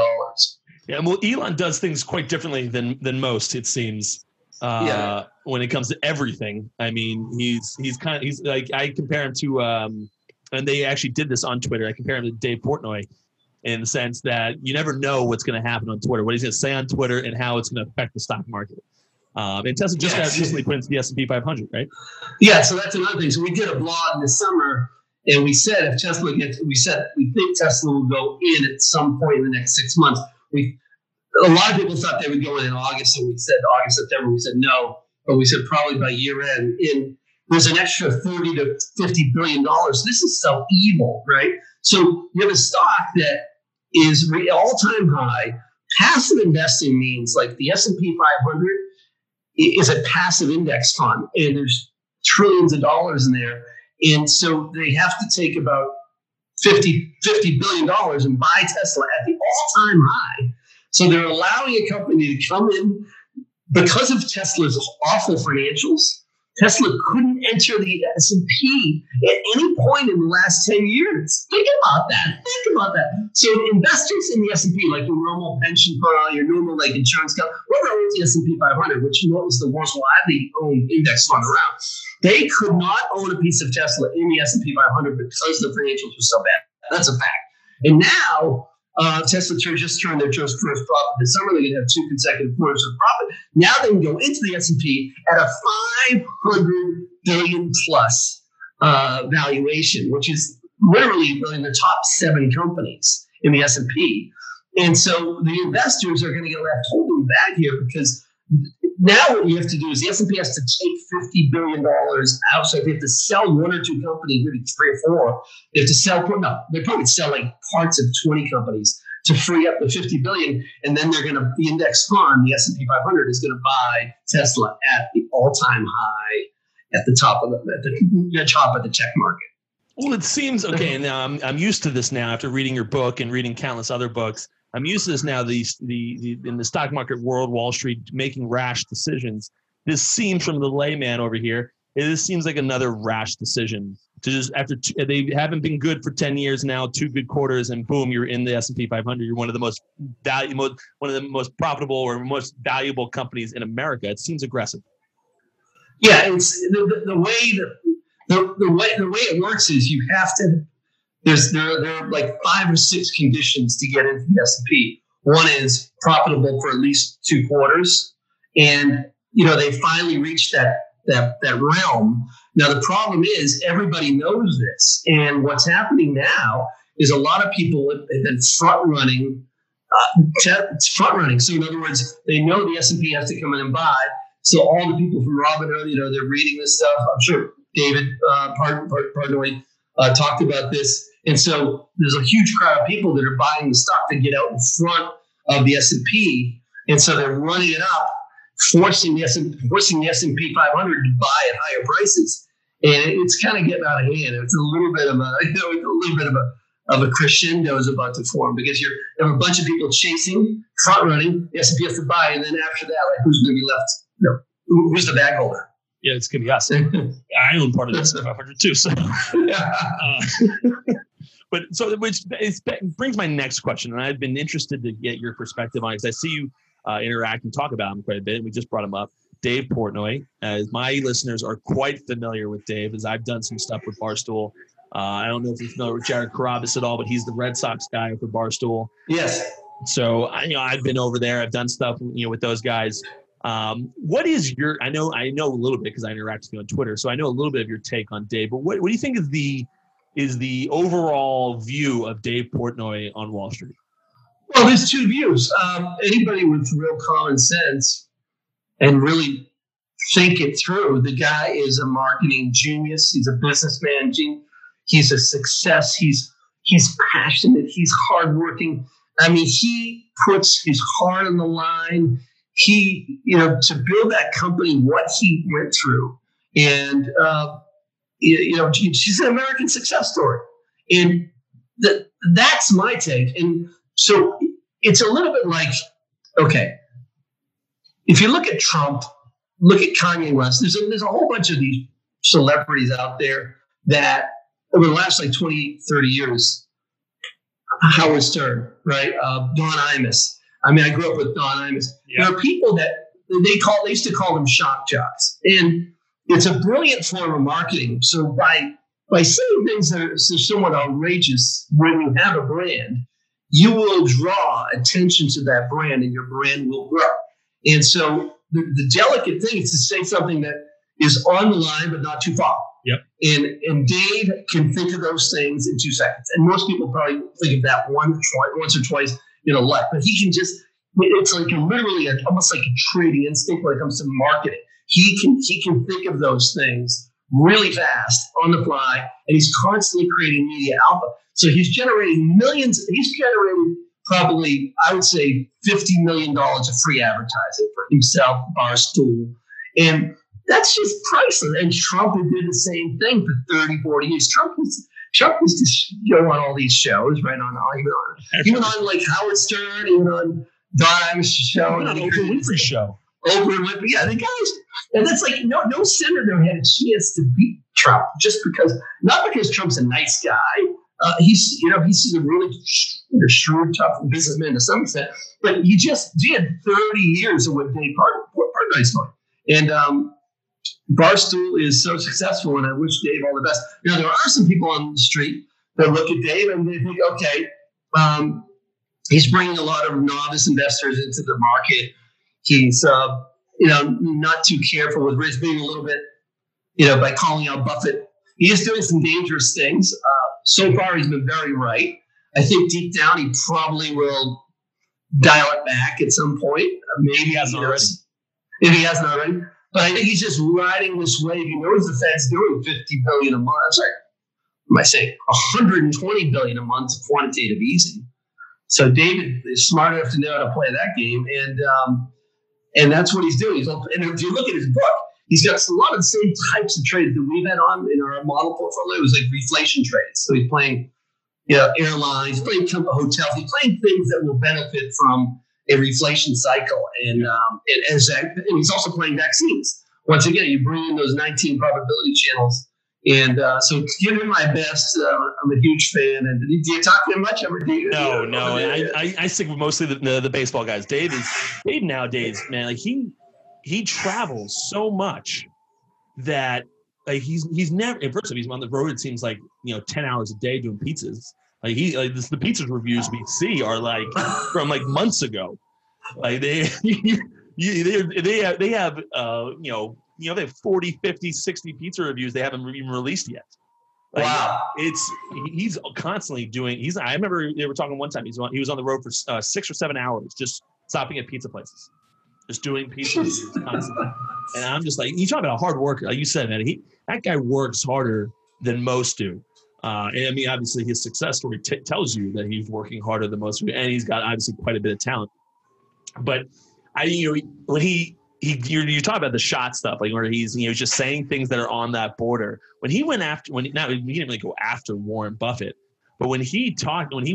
Yeah, well, Elon does things quite differently than most, it seems, when it comes to everything. I mean, he's like, I compare him to, and they actually did this on Twitter. I compare him to Dave Portnoy in the sense that you never know what's going to happen on Twitter, what he's going to say on Twitter, and how it's going to affect the stock market. And Tesla just got recently put into the S&P 500, right? Yeah, so that's another thing. So we did a blog this summer, and we said we think Tesla will go in at some point in the next 6 months. A lot of people thought they would go in August, and we said August, September. We said no, but we said probably by year end. And there's an extra $30 to $50 billion. This is so evil, right? So you have a stock that is all-time high. Passive investing means, like, the S&P 500 is a passive index fund, and there's trillions of dollars in there, and so they have to take about $50 billion and buy Tesla at the all-time high. So they're allowing a company to come in. Because of Tesla's awful financials, Tesla couldn't enter the S&P at any point in the last 10 years. Think about that. So investors in the S&P, like your normal pension fund, your normal, like, insurance company, whoever owns the S&P 500, which you know is the worst widely owned index fund around, they could not own a piece of Tesla in the S&P 500 because the financials were so bad. That's a fact. And now Tesla just turned their first profit this summer. They're going to have two consecutive quarters of profit. Now they can go into the S&P at a $500 billion plus valuation, which is literally in the top 7 companies in the S&P. And so the investors are going to get left holding back here, because now what you have to do is the S&P has to take $50 billion out. So they have to sell one or two companies, maybe 3 or 4. They have to sell, no, they're probably selling parts of 20 companies to free up the $50 billion. And then they're going to, the index fund, the S&P 500, is going to buy Tesla at the all-time high, at the top of the top of the tech market. Well, it seems, okay, and now I'm used to this now after reading your book and reading countless other books. I'm used to this now, in the stock market world, Wall Street, making rash decisions. This seems, from the layman over here, this seems like another rash decision to just, after they haven't been good for 10 years now, 2 good quarters, and boom, you're in the S&P 500. You're one of the most profitable or most valuable companies in America. It seems aggressive. Yeah, it's the way it works is you have to. There are like 5 or 6 conditions to get into the S&P. One is profitable for at least 2 quarters, and they finally reached that realm. Now the problem is everybody knows this, and what's happening now is a lot of people have been front running. So in other words, they know the S&P has to come in and buy. So all the people from Robin Hood, they're reading this stuff. I'm sure David Portnoy talked about this. And so there's a huge crowd of people that are buying the stock to get out in front of the S&P. And so they're running it up, forcing the S&P 500 to buy at higher prices. And it's kind of getting out of hand. It's a little bit of a crescendo is about to form, because you have a bunch of people chasing, front running, the S&P has to buy. And then after that, like, who's going to be left? Who's the bag holder? Yeah, it's going to be us. I own part of the S&P 500 too. So, which brings my next question. And I've been interested to get your perspective on it, because I see you interact and talk about them quite a bit. And we just brought them up. Dave Portnoy. As my listeners are quite familiar with Dave, as I've done some stuff with Barstool. I don't know if you're familiar with Jared Carabas at all, but he's the Red Sox guy for Barstool. Yes. So I've been over there. I've done stuff, with those guys. What is your? I know a little bit because I interact with you on Twitter, so I know a little bit of your take on Dave. But what do you think is the overall view of Dave Portnoy on Wall Street? Well, there's two views. Anybody with real common sense and really think it through, the guy is a marketing genius. He's a businessman. He's a success. He's passionate. He's hardworking. I mean, he puts his heart on the line. He, to build that company, what he went through, and she's an American success story, and that's my take. And so it's a little bit like, okay, if you look at Trump, look at Kanye West. There's a whole bunch of these celebrities out there that over the last 20, 30 years, Howard Stern, right? Don Imus. I mean, I grew up with Don Imus. Yeah. There are people that they used to call them shock jocks. And it's a brilliant form of marketing. So by saying things that are somewhat outrageous when you have a brand, you will draw attention to that brand and your brand will grow. And so the delicate thing is to say something that is on the line but not too far. Yep. And Dave can think of those things in 2 seconds. And most people probably think of that once or twice in a life. But he can it's like almost like a trading instinct when it comes to marketing. He can think of those things really fast on the fly, and he's constantly creating media alpha. So he's generating millions. He's generated probably, I would say, $50 million of free advertising for himself, Barstool. And that's just priceless. And Trump would do the same thing for 30, 40 years. Trump used to go on all these shows, right? Even on like Howard Stern, even on Don Imus' show, and Oprah Winfrey's show. Oprah Winfrey, yeah, the guys. And that's like no senator had a chance to beat Trump not because Trump's a nice guy. He's a really shrewd, tough businessman to some extent, but he just did 30 years of what Dave Portnoy's doing. And Barstool is so successful, and I wish Dave all the best. There are some people on the street that look at Dave and they think, okay, he's bringing a lot of novice investors into the market. He's, not too careful with risk, being a little bit, by calling out Buffett. He is doing some dangerous things. So far, he's been very right. I think deep down, he probably will dial it back at some point. Maybe if he hasn't already. But I think he's just riding this wave. He knows the Fed's doing $50 billion a month. I'm sorry, I say $120 billion a month of quantitative easing. So David is smart enough to know how to play that game, and that's what he's doing. And if you look at his book, he's got a lot of the same types of trades that we've had on in our model portfolio. It was like reflation trades. So he's playing, airlines, playing hotels, he's playing things that will benefit from a reflation cycle, and he's also playing vaccines. Once again, you bring in those 19 probability channels, and so give him my best. I'm a huge fan. And do you talk to him much ever? No. And I stick with mostly the baseball guys. Dave nowadays, man, like he travels so much that like he's never. And first of all, he's on the road. It seems like 10 hours a day doing pizzas. Like the pizzas reviews we see are like from months ago. Like they have 40, 50, 60 pizza reviews they haven't even released yet. Like, wow, he's constantly doing. I remember they were talking one time. He was on the road for 6 or 7 hours, just stopping at pizza places, just doing pizza reviews constantly. And I'm just like, you talk about a hard worker. Like you said, man, that guy works harder than most do. And I mean, obviously, his success story tells you that he's working harder than most, and he's got obviously quite a bit of talent. But when you talk about the shot stuff, like where he's just saying things that are on that border. When he went after, he didn't really go after Warren Buffett, but when he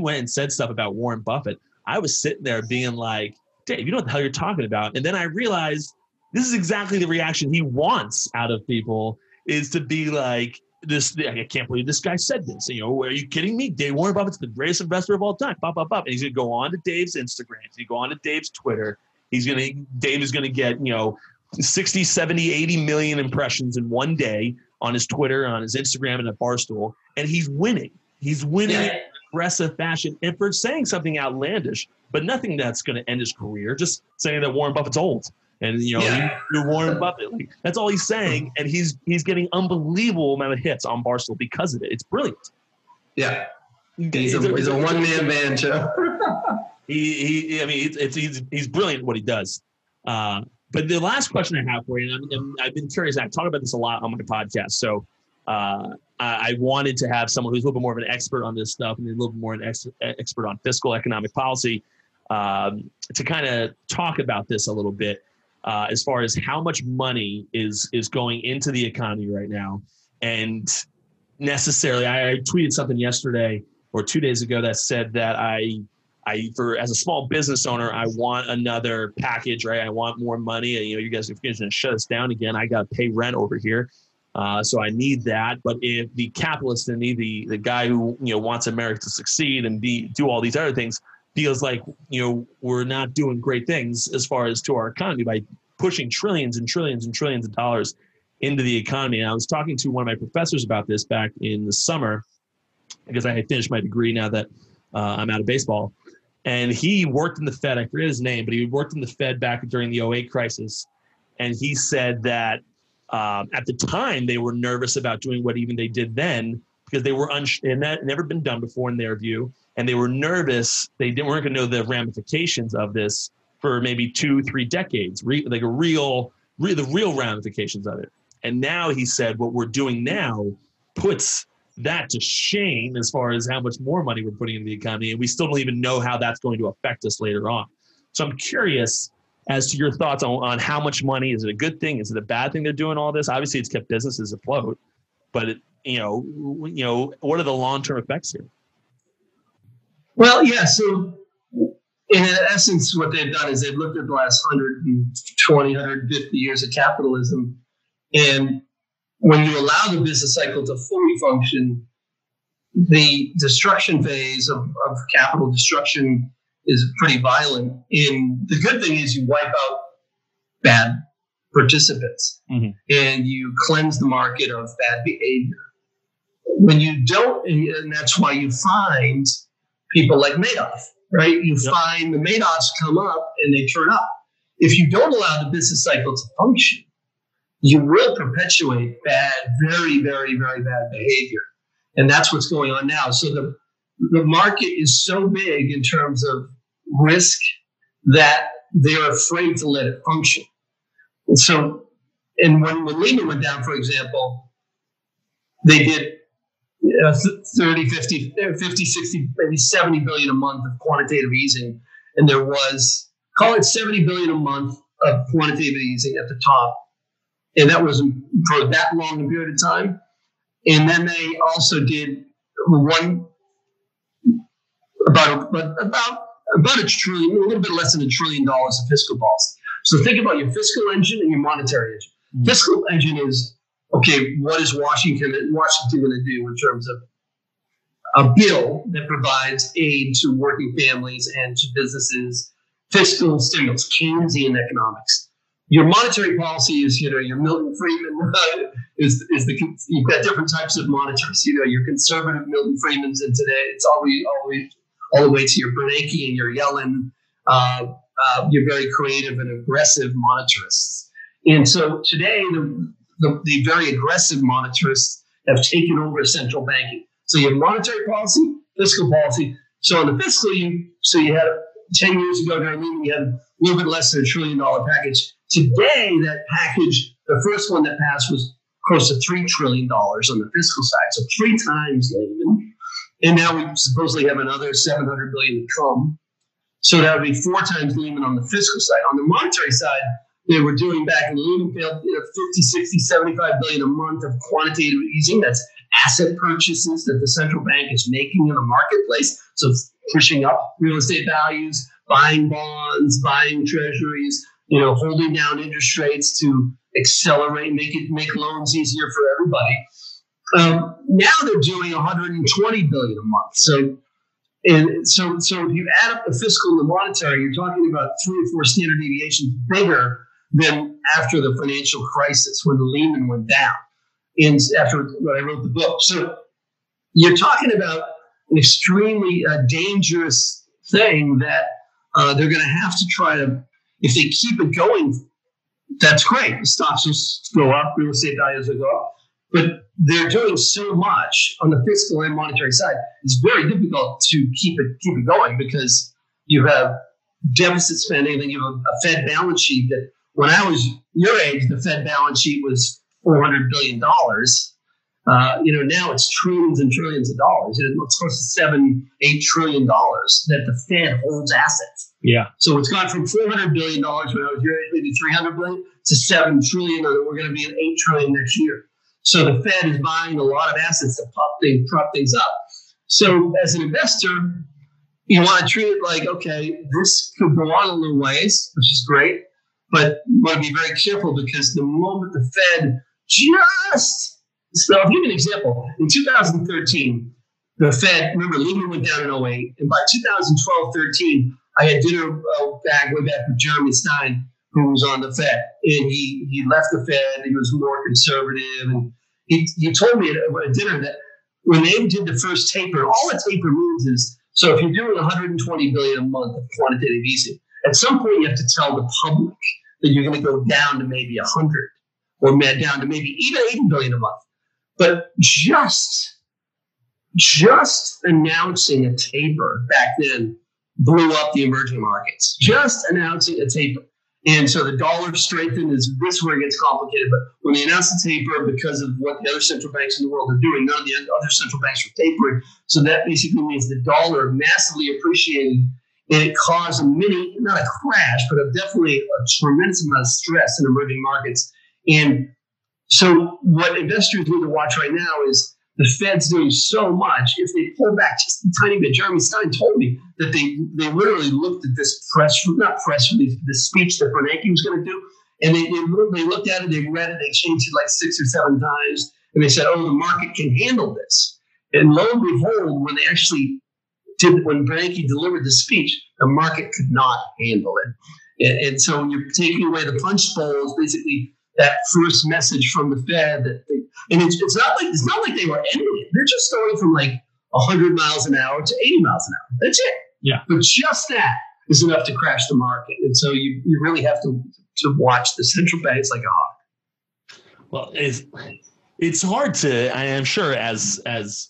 went and said stuff about Warren Buffett, I was sitting there being like, Dave, you know what the hell you're talking about? And then I realized this is exactly the reaction he wants out of people, is to be like, this, I can't believe this guy said this. Are you kidding me? Warren Buffett's the greatest investor of all time. Bop, bop, bop. And he's going to go on to Dave's Instagram. He's going to go on to Dave's Twitter. Dave is going to get, 60, 70, 80 million impressions in one day on his Twitter, on his Instagram, and at Barstool. And he's winning. He's winning in an aggressive fashion. And for saying something outlandish, but nothing that's going to end his career, just saying that Warren Buffett's old. And, you know, you're Warren Buffett. Like, that's all he's saying. And he's getting unbelievable amount of hits on Barstool because of it. It's brilliant. Yeah. He's a one-man band show. He's brilliant at what he does. But the last question I have for you, and I've been curious, I've talked about this a lot on my podcast. So I wanted to have someone who's a little bit more of an expert on this stuff and a little bit more an expert on fiscal economic policy to kind of talk about this a little bit as far as how much money is going into the economy right now. And necessarily, I tweeted something yesterday or 2 days ago that said that as a small business owner, I want another package, right? I want more money. You know, you guys are going to shut us down again. I got to pay rent over here. So I need that. But if the capitalist and the guy who, you know, wants America to succeed and do all these other things feels like, you know, we're not doing great things as far as to our economy by pushing trillions and trillions and trillions of dollars into the economy. And I was talking to one of my professors about this back in the summer because I had finished my degree now that I'm out of baseball. And he worked in the Fed. I forget his name, but he worked in the Fed back during the 2008 crisis. And he said that at the time they were nervous about doing what even they did then because they were and that had never been done before in their view. And they were nervous. They weren't going to know the ramifications of this for maybe 2-3 decades, the real ramifications of it. And now he said what we're doing now puts that to shame as far as how much more money we're putting into the economy. And we still don't even know how that's going to affect us later on. So I'm curious as to your thoughts on how much money. Is it a good thing? Is it a bad thing they're doing all this? Obviously it's kept businesses afloat, but you know, what are the long-term effects here? Well, yeah. So in essence, what they've done is they've looked at the last 120, 150 years of capitalism. And when you allow the business cycle to fully function, the destruction phase of capital destruction is pretty violent. And the good thing is you wipe out bad participants and you cleanse the market of bad behavior. When you don't, and that's why you find people like Madoff, right? You find the Madoffs come up and they turn up. If you don't allow the business cycle to function, you will perpetuate bad, very, very, very bad behavior. And that's what's going on now. So the market is so big in terms of risk that they're afraid to let it function. And so, and when Lehman went down, for example, they did 30, 50, 50, 60, maybe 70 billion a month of quantitative easing. And there was, call it 70 billion a month of quantitative easing at the top. And that was for that long a period of time. And then they also did about a trillion, a little bit less than $1 trillion of fiscal policy. So think about your fiscal engine and your monetary engine. Fiscal engine is, okay, what is Washington going to do in terms of a bill that provides aid to working families and to businesses, fiscal stimulus, Keynesian economics. Your monetary policy is, you know, your Milton Friedman is the, you've got different types of monetarists, you know, your conservative Milton Friedman's, and today it's always all the way to your Bernanke and your Yellen, your very creative and aggressive monetarists. And so today the very aggressive monetarists have taken over central banking. So you have monetary policy, fiscal policy. So on the fiscal, you had 10 years ago during Lehman, you had a little bit less than $1 trillion package. Today, that package, the first one that passed was close to $3 trillion on the fiscal side. So 3 times Lehman. And now we supposedly have another $700 billion to come. So that would be 4 times Lehman on the fiscal side. On the monetary side, they were doing back in Lehman failed, you know, 50, 60, 75 billion a month of quantitative easing. That's asset purchases that the central bank is making in the marketplace. So pushing up real estate values, buying bonds, buying treasuries, you know, holding down interest rates to accelerate, make loans easier for everybody. Now they're doing 120 billion a month. So if you add up the fiscal and the monetary, you're talking about 3 or 4 standard deviations bigger than after the financial crisis when Lehman went down, and after when I wrote the book. So you're talking about an extremely dangerous thing that they're going to have to try to, if they keep it going, that's great. Stocks will go up, real estate values will go up. But they're doing so much on the fiscal and monetary side, it's very difficult to keep it going because you have deficit spending, then you have a Fed balance sheet that when I was your age, the Fed balance sheet was $400 billion. Now it's trillions and trillions of dollars. It's close to $7-8 trillion that the Fed holds assets. Yeah. So it's gone from $400 billion when I was your age, maybe $300 billion, to $7 trillion, and we're going to be at $8 trillion next year. So the Fed is buying a lot of assets to prop things up. So as an investor, you want to treat it like, okay, this could go on a little ways, which is great, but you want to be very careful because the moment the Fed so I'll give you an example. In 2013, the Fed, remember, Lehman went down in 2008, and by 2012-13, I had dinner way back with Jeremy Stein, who was on the Fed, and he left the Fed. He was more conservative, and he told me at dinner that when they did the first taper, all a taper means is, so if you're doing $120 billion a month of quantitative easing, at some point you have to tell the public that you're going to go down to maybe 100 or down to maybe even $80 billion a month. But just announcing a taper back then blew up the emerging markets. Just announcing a taper. And so the dollar strengthened is this where it gets complicated. But when they announced the taper, because of what the other central banks in the world are doing, none of the other central banks are tapering. So that basically means the dollar massively appreciated, and it caused not a crash, but definitely a tremendous amount of stress in emerging markets. And so what investors need to watch right now is the Fed's doing so much. If they pull back just a tiny bit, Jeremy Stein told me that they literally looked at this this speech that Bernanke was going to do, and they looked at it, they read it, they changed it like 6 or 7 times, and they said, oh, the market can handle this. And lo and behold, when they actually when Bernanke delivered the speech, the market could not handle it. And so when you're taking away the punch bowls, basically that first message from the Fed, it's not like they were ending it. They're just going from like 100 miles an hour to 80 miles an hour. That's it. Yeah. But just that is enough to crash the market, and so you really have to watch the central banks like a hawk. Well, it's hard to. I am sure as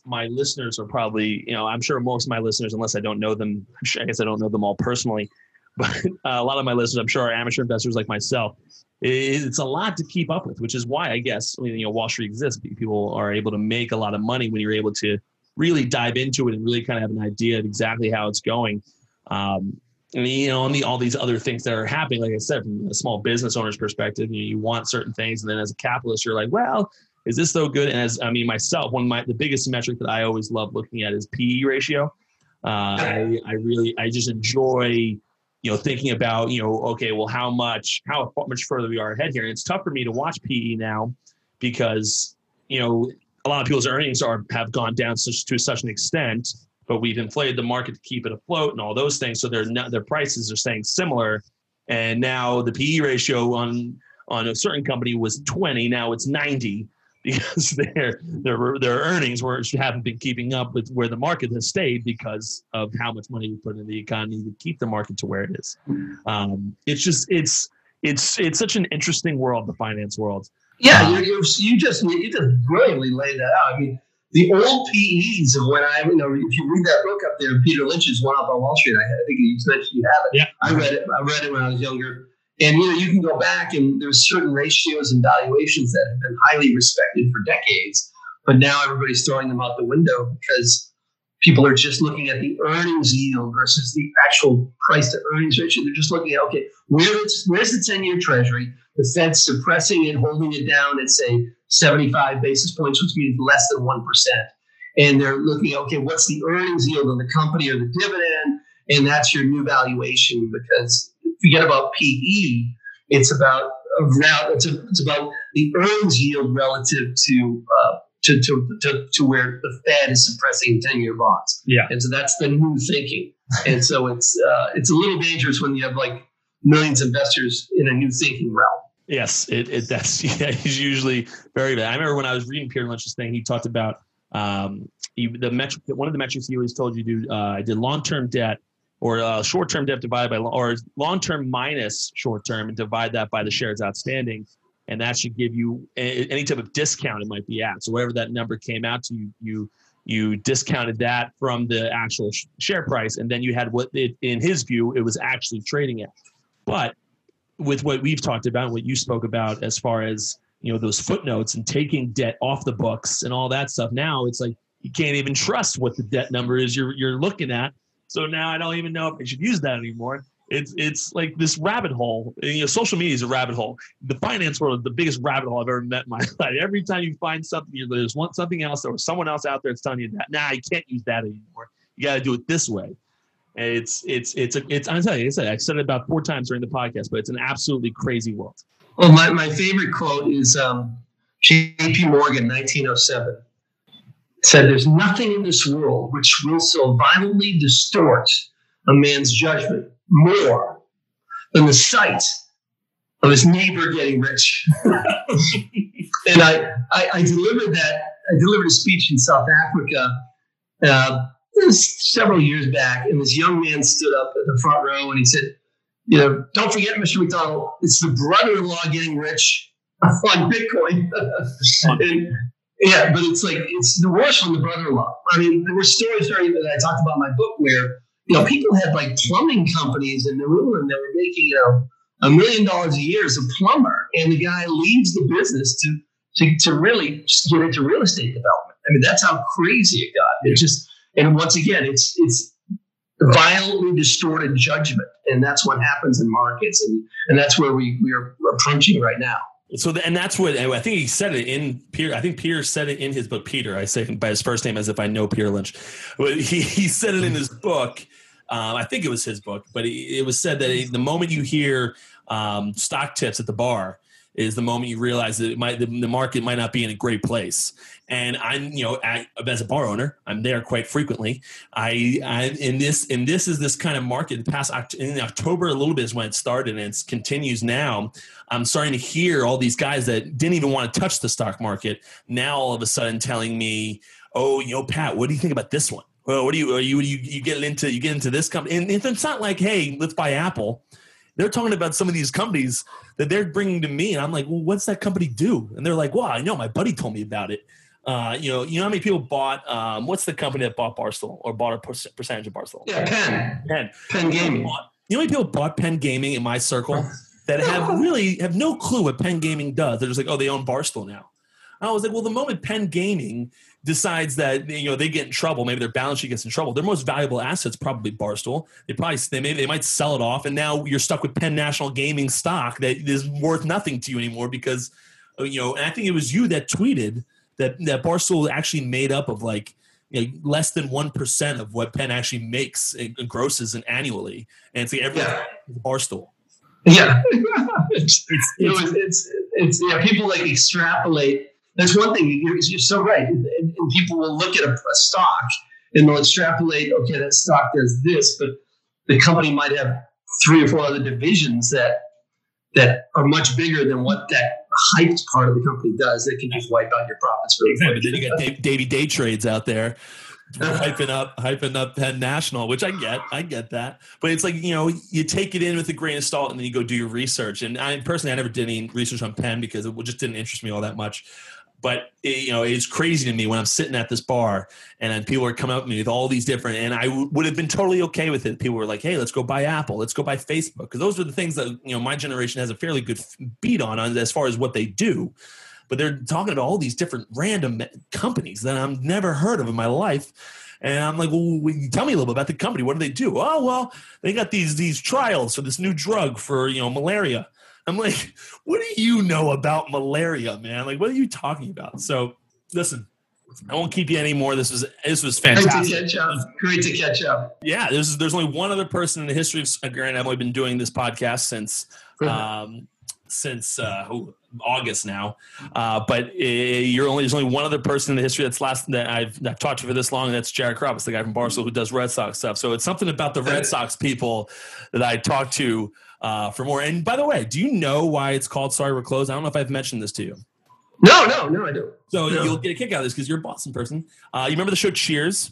my listeners are probably, I'm sure most of my listeners, unless I don't know them, I guess I don't know them all personally, but a lot of my listeners, I'm sure, are amateur investors like myself. It's a lot to keep up with, which is why I guess Wall Street exists. People are able to make a lot of money when you're able to really dive into it and really kind of have an idea of exactly how it's going. All these other things that are happening, like I said, from a small business owner's perspective, you want certain things, and then as a capitalist, you're like, well, is this so good? And myself, the biggest metric that I always love looking at is PE ratio. I just enjoy. Thinking about, okay, well, how much further we are ahead here. And it's tough for me to watch PE now because, a lot of people's earnings have gone down to such an extent, but we've inflated the market to keep it afloat and all those things. So their prices are staying similar. And now the PE ratio on a certain company was 20. Now it's 90 because their earnings haven't been keeping up with where the market has stayed because of how much money we put in the economy to keep the market to where it is. It's such an interesting world, the finance world. Yeah, you just brilliantly laid that out. I mean, the old PEs of when if you read that book up there, Peter Lynch's One Up on Wall Street, I think you mentioned you have it. Yeah. I read it when I was younger. And, you can go back, and there's certain ratios and valuations that have been highly respected for decades, but now everybody's throwing them out the window because people are just looking at the earnings yield versus the actual price to earnings ratio. They're just looking at, okay, where's the 10-year Treasury? The Fed's suppressing it, holding it down at, say, 75 basis points, which means less than 1%. And they're looking, okay, what's the earnings yield on the company or the dividend? And that's your new valuation because forget about PE. It's about the earnings yield relative to where the Fed is suppressing 10-year bonds. Yeah, and so that's the new thinking. And so it's a little dangerous when you have like millions of investors in a new thinking realm. Yes, it's usually very bad. I remember when I was reading Peter Lynch's thing, he talked about the metric. One of the metrics he always told you to do, I did long-term debt or short-term debt divided by or long-term minus short-term and divide that by the shares outstanding. And that should give you any type of discount it might be at. So whatever that number came out to, you discounted that from the actual share price. And then you had what it, in his view, it was actually trading at. But with what we've talked about, what you spoke about as far as, you know, those footnotes and taking debt off the books and all that stuff. Now it's like, you can't even trust what the debt number is you're looking at. So now I don't even know if I should use that anymore. It's like this rabbit hole. You know, social media is a rabbit hole. The finance world is the biggest rabbit hole I've ever met in my life. Every time you find something, there's something else or someone else out there that's telling you that, nah, you can't use that anymore. You got to do it this way. And it's I'm telling you, I said it about 4 times during the podcast, but it's an absolutely crazy world. Well, my favorite quote is J.P. Morgan, 1907. Said, there's nothing in this world which will so violently distort a man's judgment more than the sight of his neighbor getting rich. And I delivered that. I delivered a speech in South Africa several years back, and this young man stood up in the front row and he said, "You know, don't forget, Mr. McDonald, it's the brother-in-law getting rich on Bitcoin." And, yeah, but it's like it's the worst on the brother-in-law. I mean, there were stories that I talked about in my book where, you know, people had like plumbing companies in New England that were making, you know, $1 million a year as a plumber, and the guy leaves the business to really get into real estate development. I mean, that's how crazy it got. It just, and once again, it's violently distorted judgment, and that's what happens in markets, and that's where we're approaching right now. So, and that's what I think he said it in Peter. I think Peter said it in his book. Peter, I say by his first name as if I know Peter Lynch. He said it in his book. I think it was his book, but it was said that the moment you hear stock tips at the bar is the moment you realize that the market might not be in a great place. And I'm, you know, as a bar owner, I'm there quite frequently. This is this kind of market. In October, a little bit is when it started, and it continues now. I'm starting to hear all these guys that didn't even want to touch the stock market now all of a sudden telling me, "Oh, you know, Pat, what do you think about this one? Well, you get into this company?" And it's not like, "Hey, let's buy Apple." They're talking about some of these companies that they're bringing to me, and I'm like, "Well, what's that company do?" And they're like, "Well, I know my buddy told me about it." You know how many people bought? What's the company that bought Barstool or bought a percentage of Barstool? Yeah, Penn Gaming. You know how many people bought Penn Gaming in my circle that have no clue what Penn Gaming does? They're just like, "Oh, they own Barstool now." And I was like, "Well, the moment Penn Gaming decides that, you know, they get in trouble, maybe their balance sheet gets in trouble, their most valuable asset's probably Barstool. They might sell it off, and now you're stuck with Penn National Gaming stock that is worth nothing to you anymore because, you know." And I think it was you that tweeted that Barstool actually made up of, like, you know, less than 1% of what Penn actually makes and grosses and annually, and it's like every Barstool. Yeah, people like extrapolate. That's one thing. You're so right. And people will look at a stock and they'll extrapolate, okay, that stock does this, but the company might have 3 or 4 other divisions that are much bigger than what that hyped part of the company does. They can just wipe out your profits. Exactly. But then you got Davey Day Trades out there hyping up Penn National, which I get that. But it's like, you know, you take it in with a grain of salt and then you go do your research. And I personally, I never did any research on Penn because it just didn't interest me all that much. But it, you know, it's crazy to me when I'm sitting at this bar and people are coming up to me with all these different, and I would have been totally okay with it. People were like, "Hey, let's go buy Apple. Let's go buy Facebook." Because those are the things that, you know, my generation has a fairly good beat on as far as what they do. But they're talking about all these different random companies that I've never heard of in my life. And I'm like, "Well, tell me a little bit about the company. What do they do?" "Oh, well, they got these trials for this new drug for, you know, malaria." I'm like, "What do you know about malaria, man? Like, what are you talking about?" So, listen, I won't keep you anymore. This was fantastic. Great to catch up. Yeah, there's only one other person in the history of Grant. I've only been doing this podcast since August now. There's only one other person in the history that I've talked to for this long, and that's Jared Krabs, the guy from Barstool who does Red Sox stuff. So it's something about the Red Sox people that I talked to for more. And by the way, do you know why it's called Sorry We're Closed? I don't know if I've mentioned this to you. No, I do. So you'll get a kick out of this because you're a Boston person. You remember the show Cheers?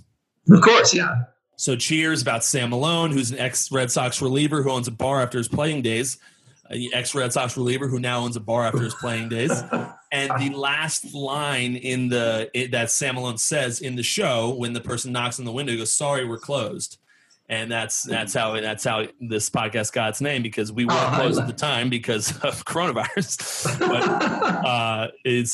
Of course, yeah. So Cheers, about Sam Malone, who's an ex-Red Sox reliever who owns a bar after his playing days. Ex-Red Sox reliever who now owns a bar after his playing days. And the last line in that Sam Malone says in the show, when the person knocks on the window, he goes, "Sorry, we're closed." And that's how this podcast got its name, because we weren't closed at the time because of coronavirus. But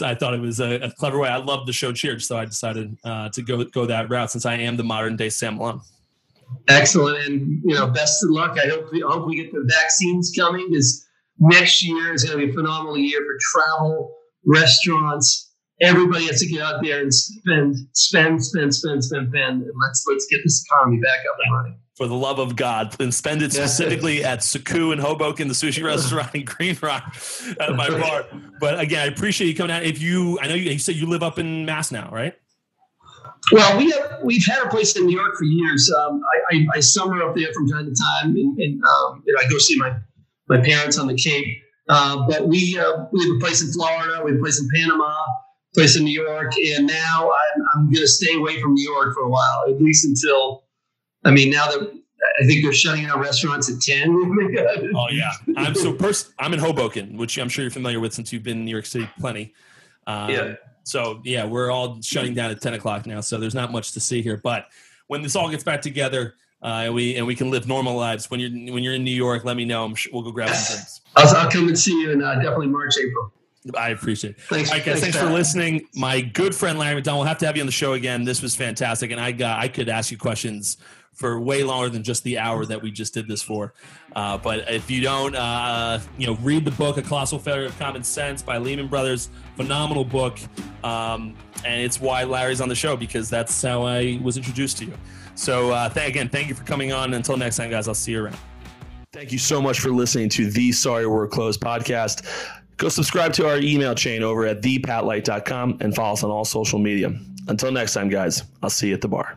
I thought it was a clever way. I love the show Cheers, so I decided to go that route since I am the modern day Sam Malone. Excellent, and best of luck. I hope we get the vaccines coming, because next year is going to be a phenomenal year for travel, restaurants. Everybody has to get out there and spend, and let's get this economy back up and running. For the love of God, and spend it specifically at Suku in Hoboken, the sushi restaurant in Green Rock, at my bar. But again, I appreciate you coming out. I know you said you live up in Mass now, right? Well, we've had a place in New York for years. I summer up there from time to time, and I go see my parents on the Cape. But we have a place in Florida, we have a place in Panama, a place in New York, and now I'm going to stay away from New York for a while, at least until. I mean, now that I think they're shutting out restaurants at 10. Oh yeah, I'm in Hoboken, which I'm sure you're familiar with since you've been in New York City plenty. Yeah. So, yeah, we're all shutting down at 10 o'clock now, so there's not much to see here. But when this all gets back together, we can live normal lives. When you're in New York, let me know. We'll go grab some drinks. I'll come and see you in definitely March, April. I appreciate it. Thanks, all right, guys, thanks for listening. My good friend Larry McDonald, we'll have to have you on the show again. This was fantastic, and I could ask you questions for way longer than just the hour that we just did this for. But if you don't, read the book, A Colossal Failure of Common Sense by Lehman Brothers, phenomenal book. And it's why Larry's on the show, because that's how I was introduced to you. So thank you for coming on. Until next time, guys, I'll see you around. Thank you so much for listening to the Sorry We're Closed podcast. Go subscribe to our email chain over at thepatlight.com and follow us on all social media. Until next time, guys, I'll see you at the bar.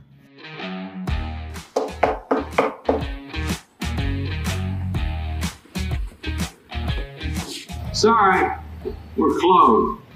Sorry, we're closed.